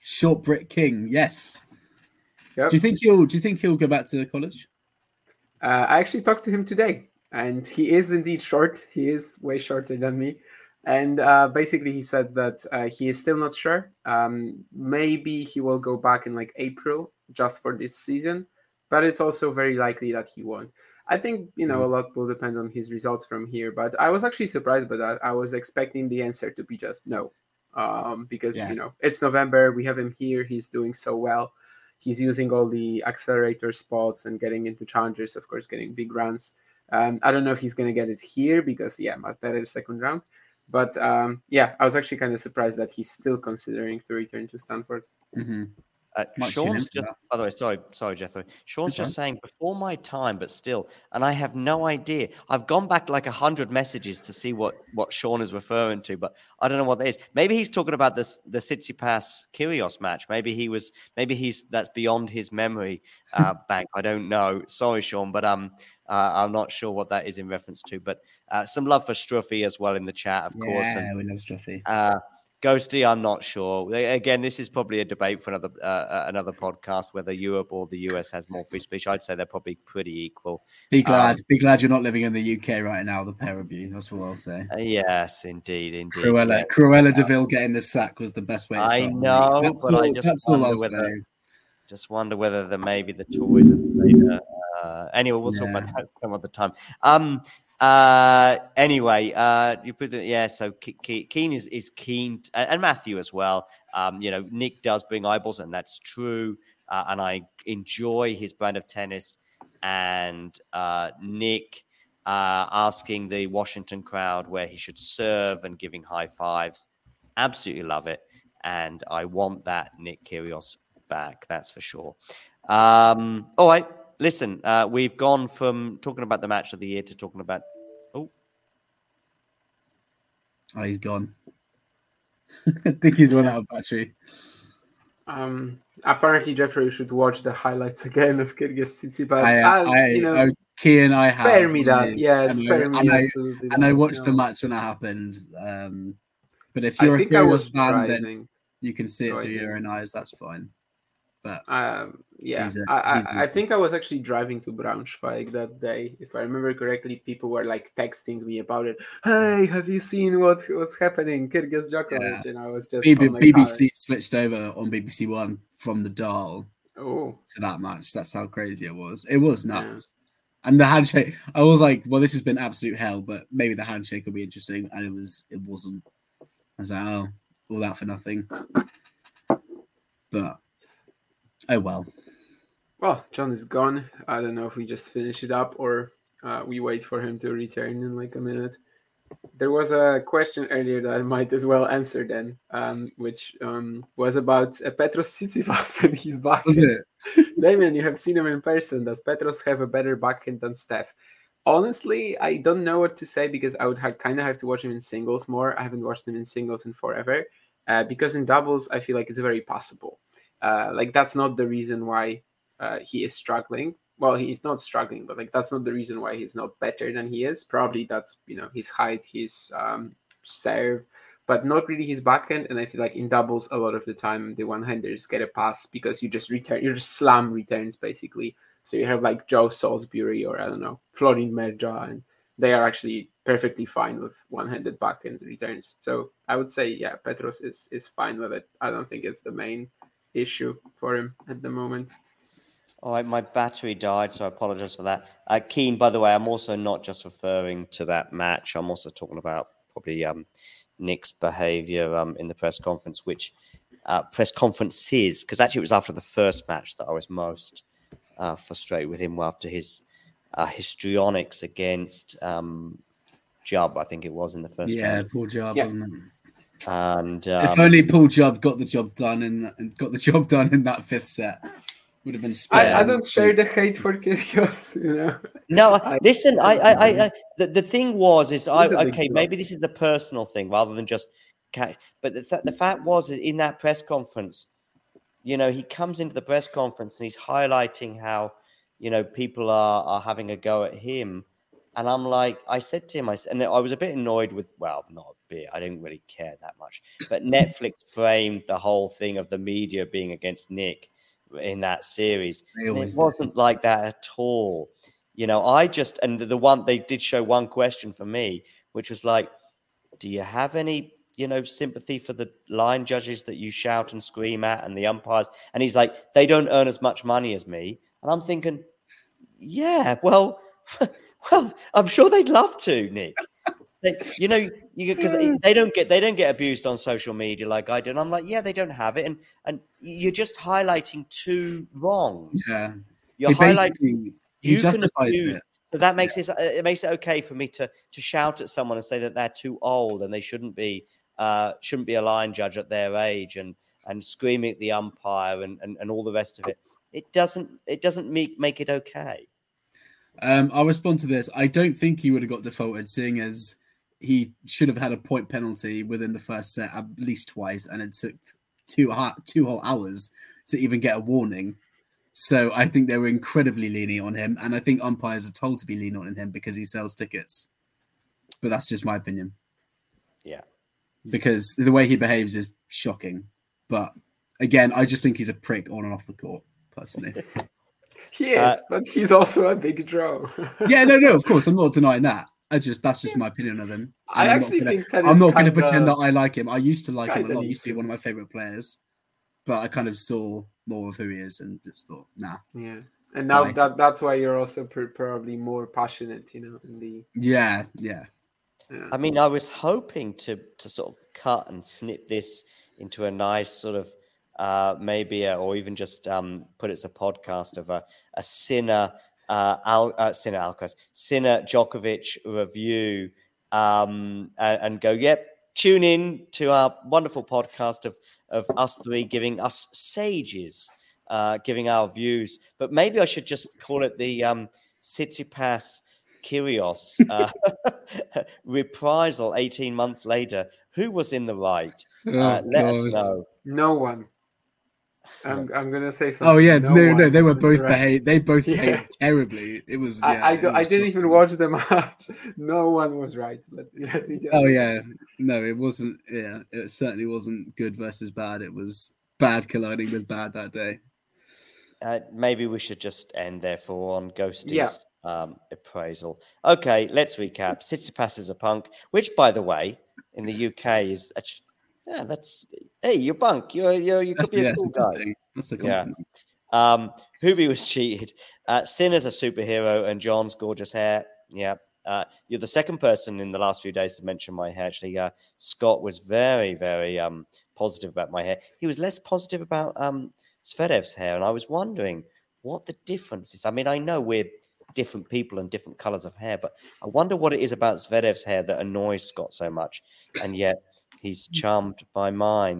short Brit king. Yes. Yep. Do you think he'll do you think he'll go back to college? Uh, I actually talked to him today, and he is indeed short. He is way shorter than me. And uh, basically he said that uh, he is still not sure. Um, maybe he will go back in like April just for this season, but it's also very likely that he won't. I think, you know, a lot will depend on his results from here, but I was actually surprised by that. I was expecting the answer to be just no, um, because, yeah. you know, it's November. We have him here. He's doing so well. He's using all the accelerator spots and getting into challengers, of course, getting big runs. Um, I don't know if he's going to get it here because, yeah, Martínez second round. But, um, yeah, I was actually kind of surprised that he's still considering to return to Stanford. Mm-hmm. Uh, Sean's just, by the way, sorry, sorry, Jethro. Sean's just saying, before my time, but still, and I have no idea. I've gone back like one hundred messages to see what, what Sean is referring to, but I don't know what that is. Maybe he's talking about this, the Tsitsipas Kyrgios match. Maybe he was, maybe he's, that's beyond his memory uh, bank. I don't know. Sorry, Sean, but um, uh, I'm not sure what that is in reference to, but uh, some love for Struffy as well in the chat, of yeah, course. Yeah, we love Struffy. Uh, Ghosty, I'm not sure. Again, this is probably a debate for another uh, another podcast, whether Europe or the U S has more free speech. I'd say they're probably pretty equal. Be glad. Um, be glad you're not living in the U K right now, the pair of you. That's what I'll say. Yes, indeed, indeed. Cruella, yeah. Cruella de Vil getting the sack was the best way to start. I know, that's but all, I just that's wonder all I'll whether, say. Just wonder whether the, maybe the toys are later. Uh, anyway, we'll yeah. talk about that some other time. Um, Uh, anyway, uh, you put the, yeah, so Keen is, is keen t- and Matthew as well. Um, you know, Nick does bring eyeballs, and that's true. Uh, and I enjoy his brand of tennis. And uh, Nick uh, asking the Washington crowd where he should serve and giving high fives. Absolutely love it. And I want that Nick Kyrgios back, that's for sure. Um, all right. Listen, uh, we've gone from talking about the match of the year to talking about... Oh, oh he's gone. I think he's run out of battery. Um, apparently, Jeffrey, you should watch the highlights again of Kyrgios Tsitsipas. I, I, I, you know, Key and I have. Spare me that, yeah, spare me. And I, and I watched yeah. the match when it happened. Um, but if you're I a Kyrgios fan, then you can see it so through your own eyes. That's fine. But um, yeah, he's a, he's I, I, I think I was actually driving to Braunschweig that day. If I remember correctly, people were like texting me about it. Hey, have you seen what, what's happening? Kyrgios Djokovic. Yeah. And I was just B- B B C switched over on B B C One from the Dahl oh. to that match. That's how crazy it was. It was nuts. Yeah. And the handshake, I was like, well, this has been absolute hell, but maybe the handshake will be interesting. And it was, it wasn't. I was like, oh, all that for nothing. But. Oh, well. Well, John is gone. I don't know if we just finish it up or uh, we wait for him to return in like a minute. There was a question earlier that I might as well answer then, um, which um, was about uh, Petros Tsitsipas and his backhand. Damian, you have seen him in person. Does Petros have a better backhand than Steph? Honestly, I don't know what to say because I would ha- kind of have to watch him in singles more. I haven't watched him in singles in forever uh, because in doubles, I feel like it's very passable. Uh, like, that's not the reason why uh, he is struggling. Well, he's not struggling, but, like, that's not the reason why he's not better than he is. Probably that's, you know, his height, his um, serve, but not really his backhand. And I feel like in doubles, a lot of the time, the one-handers get a pass because you just return, you just slam returns, basically. So you have, like, Joe Salisbury or, I don't know, Florin Merja, and they are actually perfectly fine with one-handed backhands returns. So I would say, yeah, Petros is, is fine with it. I don't think it's the main issue for him at the moment. All right, my battery died, so I apologize for that. Uh, Keen, by the way, I'm also not just referring to that match. I'm also talking about probably um, Nick's behavior um, in the press conference, which uh, press conferences, because actually it was after the first match that I was most uh, frustrated with him after his uh, histrionics against um, Jubb, I think it was in the first yeah, match. Yeah, poor Jubb, yeah. wasn't it? And um, if only Paul Jubb got the job done and, and got the job done in that fifth set, would have been. I, I don't share the hate for Kyrgios, you know. No, I, listen. I, I, I, I the, the thing was is I okay. Maybe this is a personal thing rather than just. But the, the fact was in that press conference, you know, he comes into the press conference and he's highlighting how, you know, people are are having a go at him. And I'm like, I said to him, I said, and I was a bit annoyed with, well, not a bit, I didn't really care that much. But Netflix framed the whole thing of the media being against Nick in that series. And it wasn't like that at all. You know, I just, and the one, they did show one question for me, which was like, do you have any, you know, sympathy for the line judges that you shout and scream at and the umpires? And he's like, they don't earn as much money as me. And I'm thinking, yeah, well, well, I'm sure they'd love to, Nick. They, you know, because they, they don't get they don't get abused on social media like I do. And I'm like, yeah, they don't have it. And and you're just highlighting two wrongs. Yeah, you're highlighting. You justified it. So that makes yeah. it it makes it okay for me to to shout at someone and say that they're too old and they shouldn't be uh, shouldn't be a line judge at their age, and and screaming at the umpire and and, and all the rest of it. It doesn't it doesn't make make it okay. Um, I'll respond to this. I don't think he would have got defaulted, seeing as he should have had a point penalty within the first set at least twice, and it took two, two whole hours to even get a warning. So I think they were incredibly lenient on him, and I think umpires are told to be lenient on him because he sells tickets. But that's just my opinion. Yeah. Because the way he behaves is shocking. But again, I just think he's a prick on and off the court, personally. He is, uh, but he's also a big draw. yeah, no, no, of course, I'm not denying that. I just that's just yeah. my opinion of him. I I'm actually not gonna, think that I'm not going to pretend that I like him. I used to like him a lot. He used to be one of my favorite players, but I kind of saw more of who he is and just thought, nah. Yeah, and now like, that that's why you're also probably more passionate, you know. In the yeah, yeah, yeah. I mean, I was hoping to to sort of cut and snip this into a nice sort of. Uh, maybe, uh, or even just um, put it as a podcast of a, a Sinner, uh, Al, uh, Sinner Alcaraz, Sinner Djokovic review, um, and, and go, yep, tune in to our wonderful podcast of, of us three giving us sages, uh, giving our views. But maybe I should just call it the um, Tsitsipas Kyrgios uh, reprisal eighteen months later. Who was in the right? Oh, uh, let us know. No one. I'm I'm gonna say something. Oh yeah, no, no, no they were both right. behaved. They both yeah. behaved terribly. It was. Yeah, I I, it was I didn't even watch the match. No one was right. Let, let me oh yeah, no, it wasn't. Yeah, it certainly wasn't good versus bad. It was bad colliding with bad that day. Uh, maybe we should just end therefore on Ghosty's yeah. um, appraisal. Okay, let's recap. Tsitsipas is a punk, which, by the way, in the U K is actually. Yeah, that's hey, you're bunk. You're you're you that's, could be yeah, a cool guy. Thing. That's a cool yeah. thing. Um, Hubie was cheated. Uh, Sinner's a superhero, and John's gorgeous hair. Yeah, uh, you're the second person in the last few days to mention my hair. Actually, uh, Scott was very very um positive about my hair. He was less positive about um Zverev's hair, and I was wondering what the difference is. I mean, I know we're different people and different colors of hair, but I wonder what it is about Zverev's hair that annoys Scott so much, and yet. He's charmed by mine.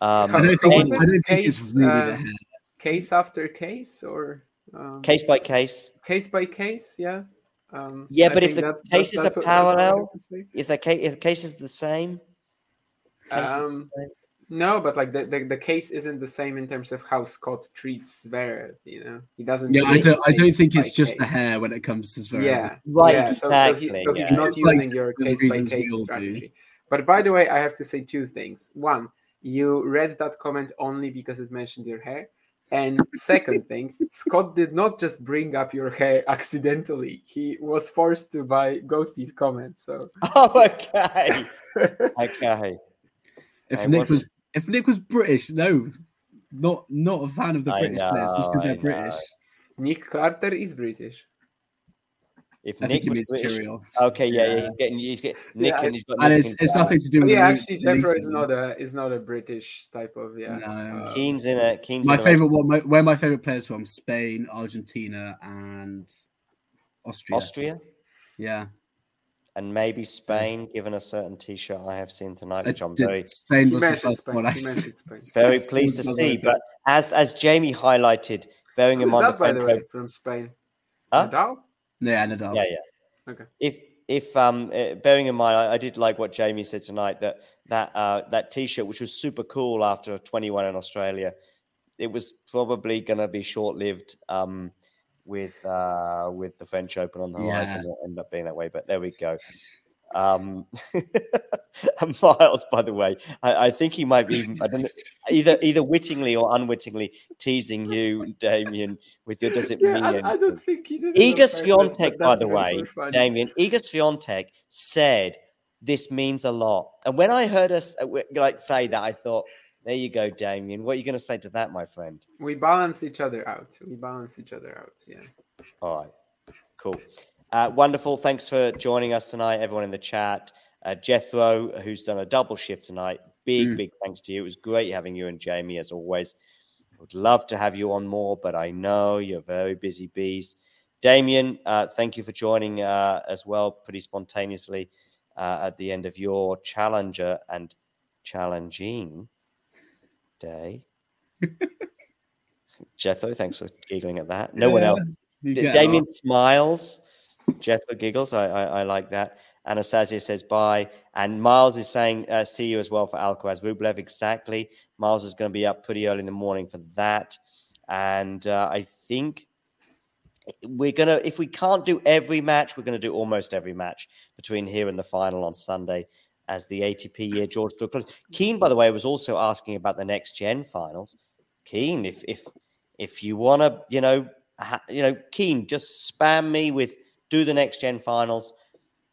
Um, I don't think, and, I don't think case, it's really uh, the hair. Case after case, or um, case by case. Case by case, yeah. Um, yeah, I but if the that's, cases that's, that's are parallel, if the case if the case is the same, um, the same. No, but like the, the the case isn't the same in terms of how Scott treats Zverev. You know, he doesn't. Yeah, I don't. I don't think it's just case. The hair when it comes to Zverev. Yeah, right. Yeah, exactly. So, so, he, so yeah. he's not it's using like your case by case strategy. Do. But by the way, I have to say two things. One, you read that comment only because it mentioned your hair. And second thing, Scott did not just bring up your hair accidentally. He was forced to by Ghosty's comment. So oh, okay. okay. If I Nick wasn't... was if Nick was British, no, not not a fan of the I British know, players just because they're know. British. Nick Carter is British. If I Nick was British, Kyrgios. Okay, yeah, yeah, he's getting, he's getting Nick, yeah, and he's got. And Nick it's, it's nothing to do with. Yeah, actually, Jethro is not a is not a British type of yeah. No. Uh, Keen's in it. Keen's my in favorite one. My, where my favorite players from? Spain, Argentina, and Austria. Austria. Yeah. And maybe Spain, given a certain T-shirt I have seen tonight, which I'm very Spain was the first Spain. One I see. Very Spain. Pleased to see. But as as Jamie highlighted, bearing in mind that, by the way, from Spain, huh? Yeah, Nadal. Yeah, yeah. Okay. If if um, bearing in mind, I, I did like what Jamie said tonight that that uh, that T-shirt, which was super cool after twenty-one in Australia, it was probably going to be short-lived. Um, with uh, with the French Open on the yeah. horizon. It'll end up being that way, but there we go. Um, and Miles, by the way, I, I think he might be I don't know, either either wittingly or unwittingly teasing you, Damian, with your does it yeah, mean? I, I don't think he did. Iga Swiatek, by the way, Damian, Iga Swiatek said this means a lot. And when I heard us like say that, I thought, there you go, Damian. What are you going to say to that, my friend? We balance each other out. We balance each other out. Yeah. All right. Cool. Uh, wonderful. Thanks for joining us tonight, everyone in the chat. Uh, Jethro, who's done a double shift tonight. Big, mm. big thanks to you. It was great having you and Jamie, as always. Would love to have you on more, but I know you're very busy bees. Damian, uh, thank you for joining uh, as well, pretty spontaneously uh, at the end of your challenger and challenging day. Jethro, thanks for giggling at that. No yeah, one else. D- Damien off. Smiles. Jethro giggles. I, I I like that. Anastasia says bye. And Miles is saying uh, see you as well for Alcaraz Rublev. Exactly. Miles is going to be up pretty early in the morning for that. And uh, I think we're going to, if we can't do every match, we're going to do almost every match between here and the final on Sunday, as the A T P year George drew close. Keen, by the way, was also asking about the next gen finals. Keen, if if if you want to, you know, ha, you know, Keen, just spam me with do the next gen finals,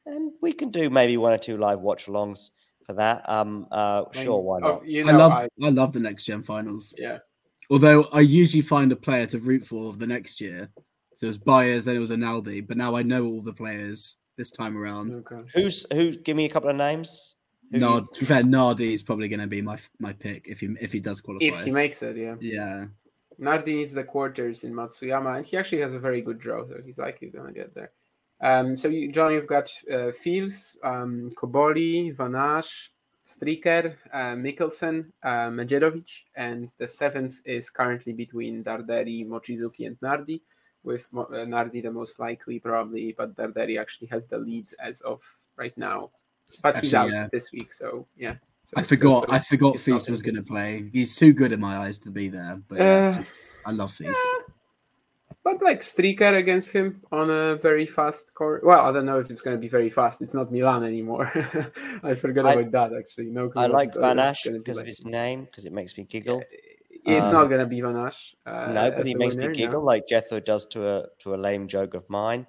and we can do maybe one or two live watch alongs for that. Um, uh, I mean, sure, why not? Oh, you know, I love I, I love the next gen finals. Yeah, although I usually find a player to root for the next year. So it was Baez, then it was Analdi, but now I know all the players this time around. Okay. Who's who? Give me a couple of names. Who Nard, you... to be fair, Nardi is probably going to be my my pick if he if he does qualify. If he makes it, yeah, yeah. Nardi needs the quarters in Matsuyama, and he actually has a very good draw, so he's likely going to get there. Um, so you, John, you've got uh, Fils, um, Koboli, Vanash, Stryker, uh, Mikkelsen, uh, Medvedev, and the seventh is currently between Darderi, Mochizuki, and Nardi, with Nardi the most likely probably, but Darderi actually has the lead as of right now. But actually, he's out yeah. this week, so yeah. So, I forgot so, so I forgot Fils was going to play. He's too good in my eyes to be there, but uh, I love Fils. Yeah. But like Stryker against him on a very fast court. Well, I don't know if it's going to be very fast. It's not Milan anymore. I forgot I, about that, actually. No, I like Vanash because of his name, because it makes me giggle. Yeah. It's um, not going to be Vanash. Uh, no, but he makes winner, me giggle no. like Jethro does to a to a lame joke of mine.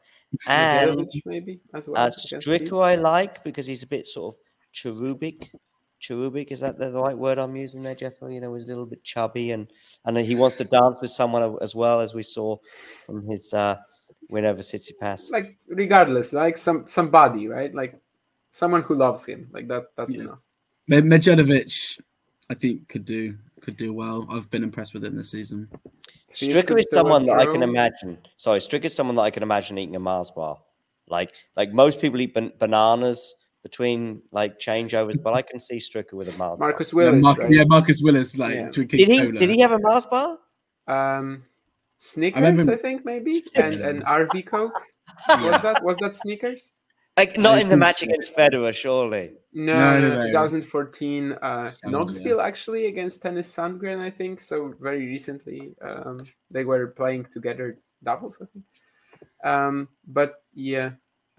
And maybe as well. Uh, Stryker I like because he's a bit sort of cherubic. Cherubic, is that the right word I'm using there, Jethro? You know, he's a little bit chubby, and and he wants to dance with someone as well, as we saw from his uh, win over Tsitsipas. Like regardless, like some somebody, right? Like someone who loves him. Like that. That's yeah. enough. Medvedev, I think, could do. Could do well. I've been impressed with him this season. Stryker is someone that I can imagine. Sorry, Stryker is someone that I can imagine eating a Mars bar. Like, like most people eat ban- bananas between like changeovers, but I can see Stryker with a Mars bar. Marcus Willis, yeah, Mar- right? yeah, Marcus Willis. Like, yeah. did he cola. did he have a Mars bar? Um, Snickers, I, I think maybe, and an R V Coke. Was that was that Snickers? Like, not in the match against Federer, surely. No, no, no, no, no. twenty fourteen uh, Knoxville, yeah. actually, against Tennis Sandgren, I think. So very recently, um, they were playing together doubles, I think. Um, but yeah,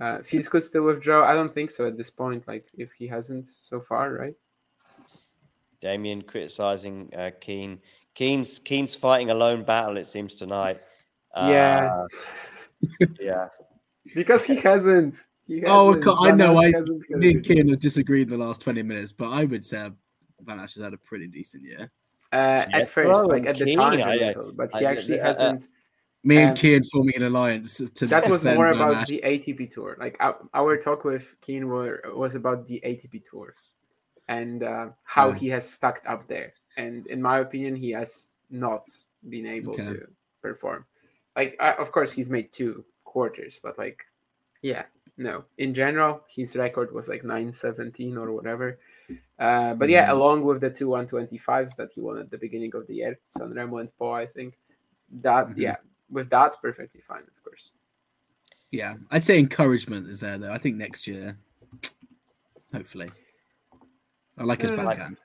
uh, Fils could still withdraw. I don't think so at this point, like if he hasn't so far, right? Damien criticising uh, Keane. Keane's, Keane's fighting a lone battle, it seems, tonight. Uh, yeah. yeah. Because he hasn't. Oh, his, I know. I, me and Keen have disagreed in the last twenty minutes, but I would say Vanash has had a pretty decent year. Uh, at first, like at Keen, the time, I, I, but he I, actually I, I, hasn't. Me and um, Keen forming an alliance. To that was more about Vanash. The A T P tour. Like our, our talk with Keen were, was about the A T P tour and uh, how yeah. he has stacked up there. And in my opinion, he has not been able okay. to perform. Like, I, of course, he's made two quarters, but like, yeah. No, in general, his record was like nine seventeen or whatever. Uh, but yeah, along with the two one twenty-fives that he won at the beginning of the year, Sanremo and Po, I think, that, mm-hmm. yeah, with that, perfectly fine, of course. Yeah, I'd say encouragement is there, though. I think next year, hopefully. I like his uh, backhand.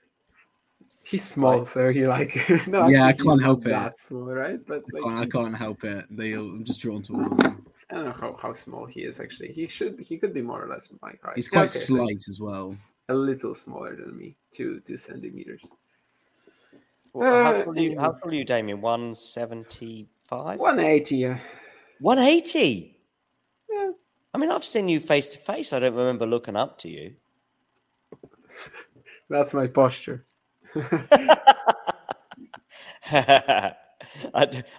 He's small, like, so he like no. Yeah, actually, I can't help it. That small, right? But like, I, can't, I can't help it. They, I'm just drawn to all of them. I don't know how, how small he is. Actually, he should he could be more or less my height. He's quite yeah, okay, slight so as well. A little smaller than me, two two centimeters. Well, how tall uh, you? How tall you, Damian? One seventy-five. One eighty. Yeah. One eighty. Yeah. I mean, I've seen you face to face. I don't remember looking up to you. That's my posture. I,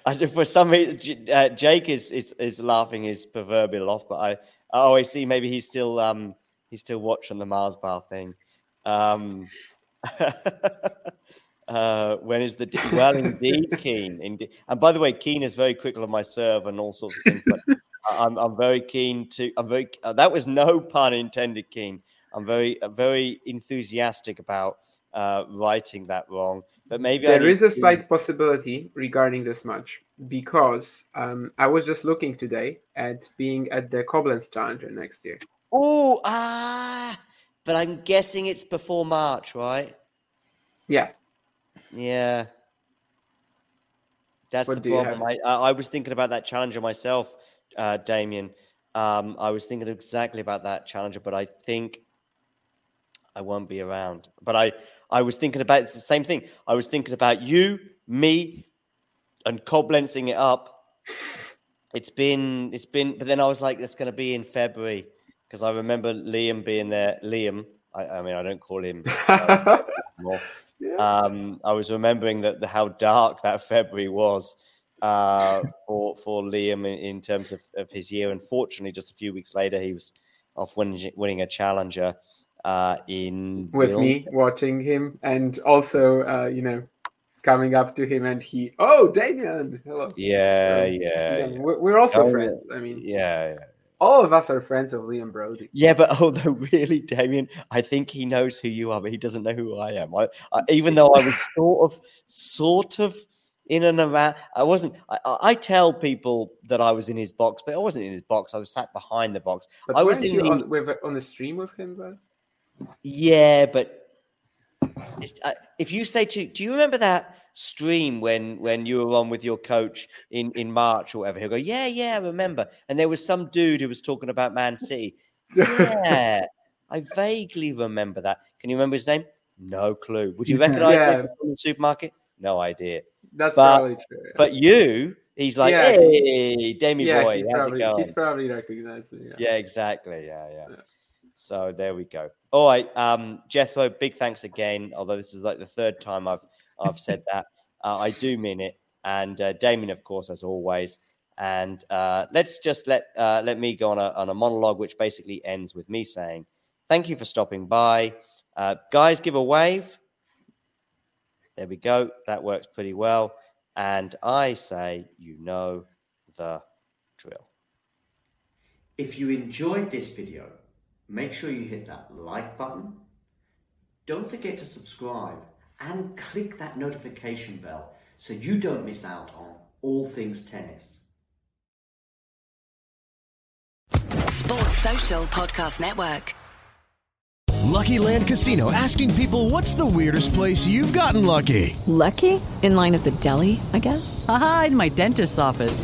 I, for some reason, uh, Jake is, is is laughing his proverbial off, but I, I always see maybe he's still um he's still watching the Mars bar thing. Um, uh, when is the de- well indeed Keen indeed, and by the way, Keen is very critical of my serve and all sorts of things. But I'm I'm very keen to I'm very uh, that was no pun intended, Keen. I'm very very enthusiastic about. Uh, writing that wrong, but maybe there I is a to... slight possibility regarding this match because um, I was just looking today at being at the Koblenz Challenger next year. Oh, ah, but I'm guessing it's before March, right? Yeah, yeah, that's what the problem. I, I was thinking about that Challenger myself, uh, Damien. Um, I was thinking exactly about that Challenger, but I think I won't be around, but I. I was thinking about it's the same thing. I was thinking about you, me, and Koblenzing it up. It's been, it's been, but then I was like, that's going to be in February because I remember Liam being there. Liam, I, I mean, I don't call him uh, anymore. Yeah. Um, I was remembering that the, how dark that February was uh, for for Liam in, in terms of, of his year. Unfortunately, just a few weeks later, he was off winning, winning a Challenger. Uh, in with Bill. Me watching him and also, uh, you know, coming up to him and he, oh, Damian, hello. Yeah, so, yeah, yeah. We're, we're also oh, friends. I mean, yeah, yeah, all of us are friends of Liam Brody. Yeah, but although really, Damian, I think he knows who you are, but he doesn't know who I am. I, I, even though I was sort of, sort of in and around, I wasn't, I, I tell people that I was in his box, but I wasn't in his box. I was sat behind the box. But I was in you the, on, with, on the stream with him, though? Yeah, but it's, uh, if you say to, do you remember that stream when, when you were on with your coach in, in March or whatever? He'll go, yeah, yeah, I remember. And there was some dude who was talking about Man City. Yeah, I vaguely remember that. Can you remember his name? No clue. Would you recognize yeah. him from the supermarket? No idea. That's but, probably true. But you, he's like, yeah. hey, Demi yeah, boy. He's probably, he's probably recognized him. Yeah. yeah, exactly. Yeah, yeah. yeah. So there we go. All right, um, Jethro, big thanks again, although this is like the third time I've I've said that. Uh, I do mean it. And uh, Damien, of course, as always. And uh, let's just let uh, let me go on a, on a monologue, which basically ends with me saying, thank you for stopping by. Uh, guys, give a wave. There we go. That works pretty well. And I say, you know the drill. If you enjoyed this video, make sure you hit that like button. Don't forget to subscribe and click that notification bell so you don't miss out on all things tennis. Sports Social Podcast Network. Lucky Land Casino asking people, what's the weirdest place you've gotten lucky? Lucky? In line at the deli, I guess? Aha, in my dentist's office.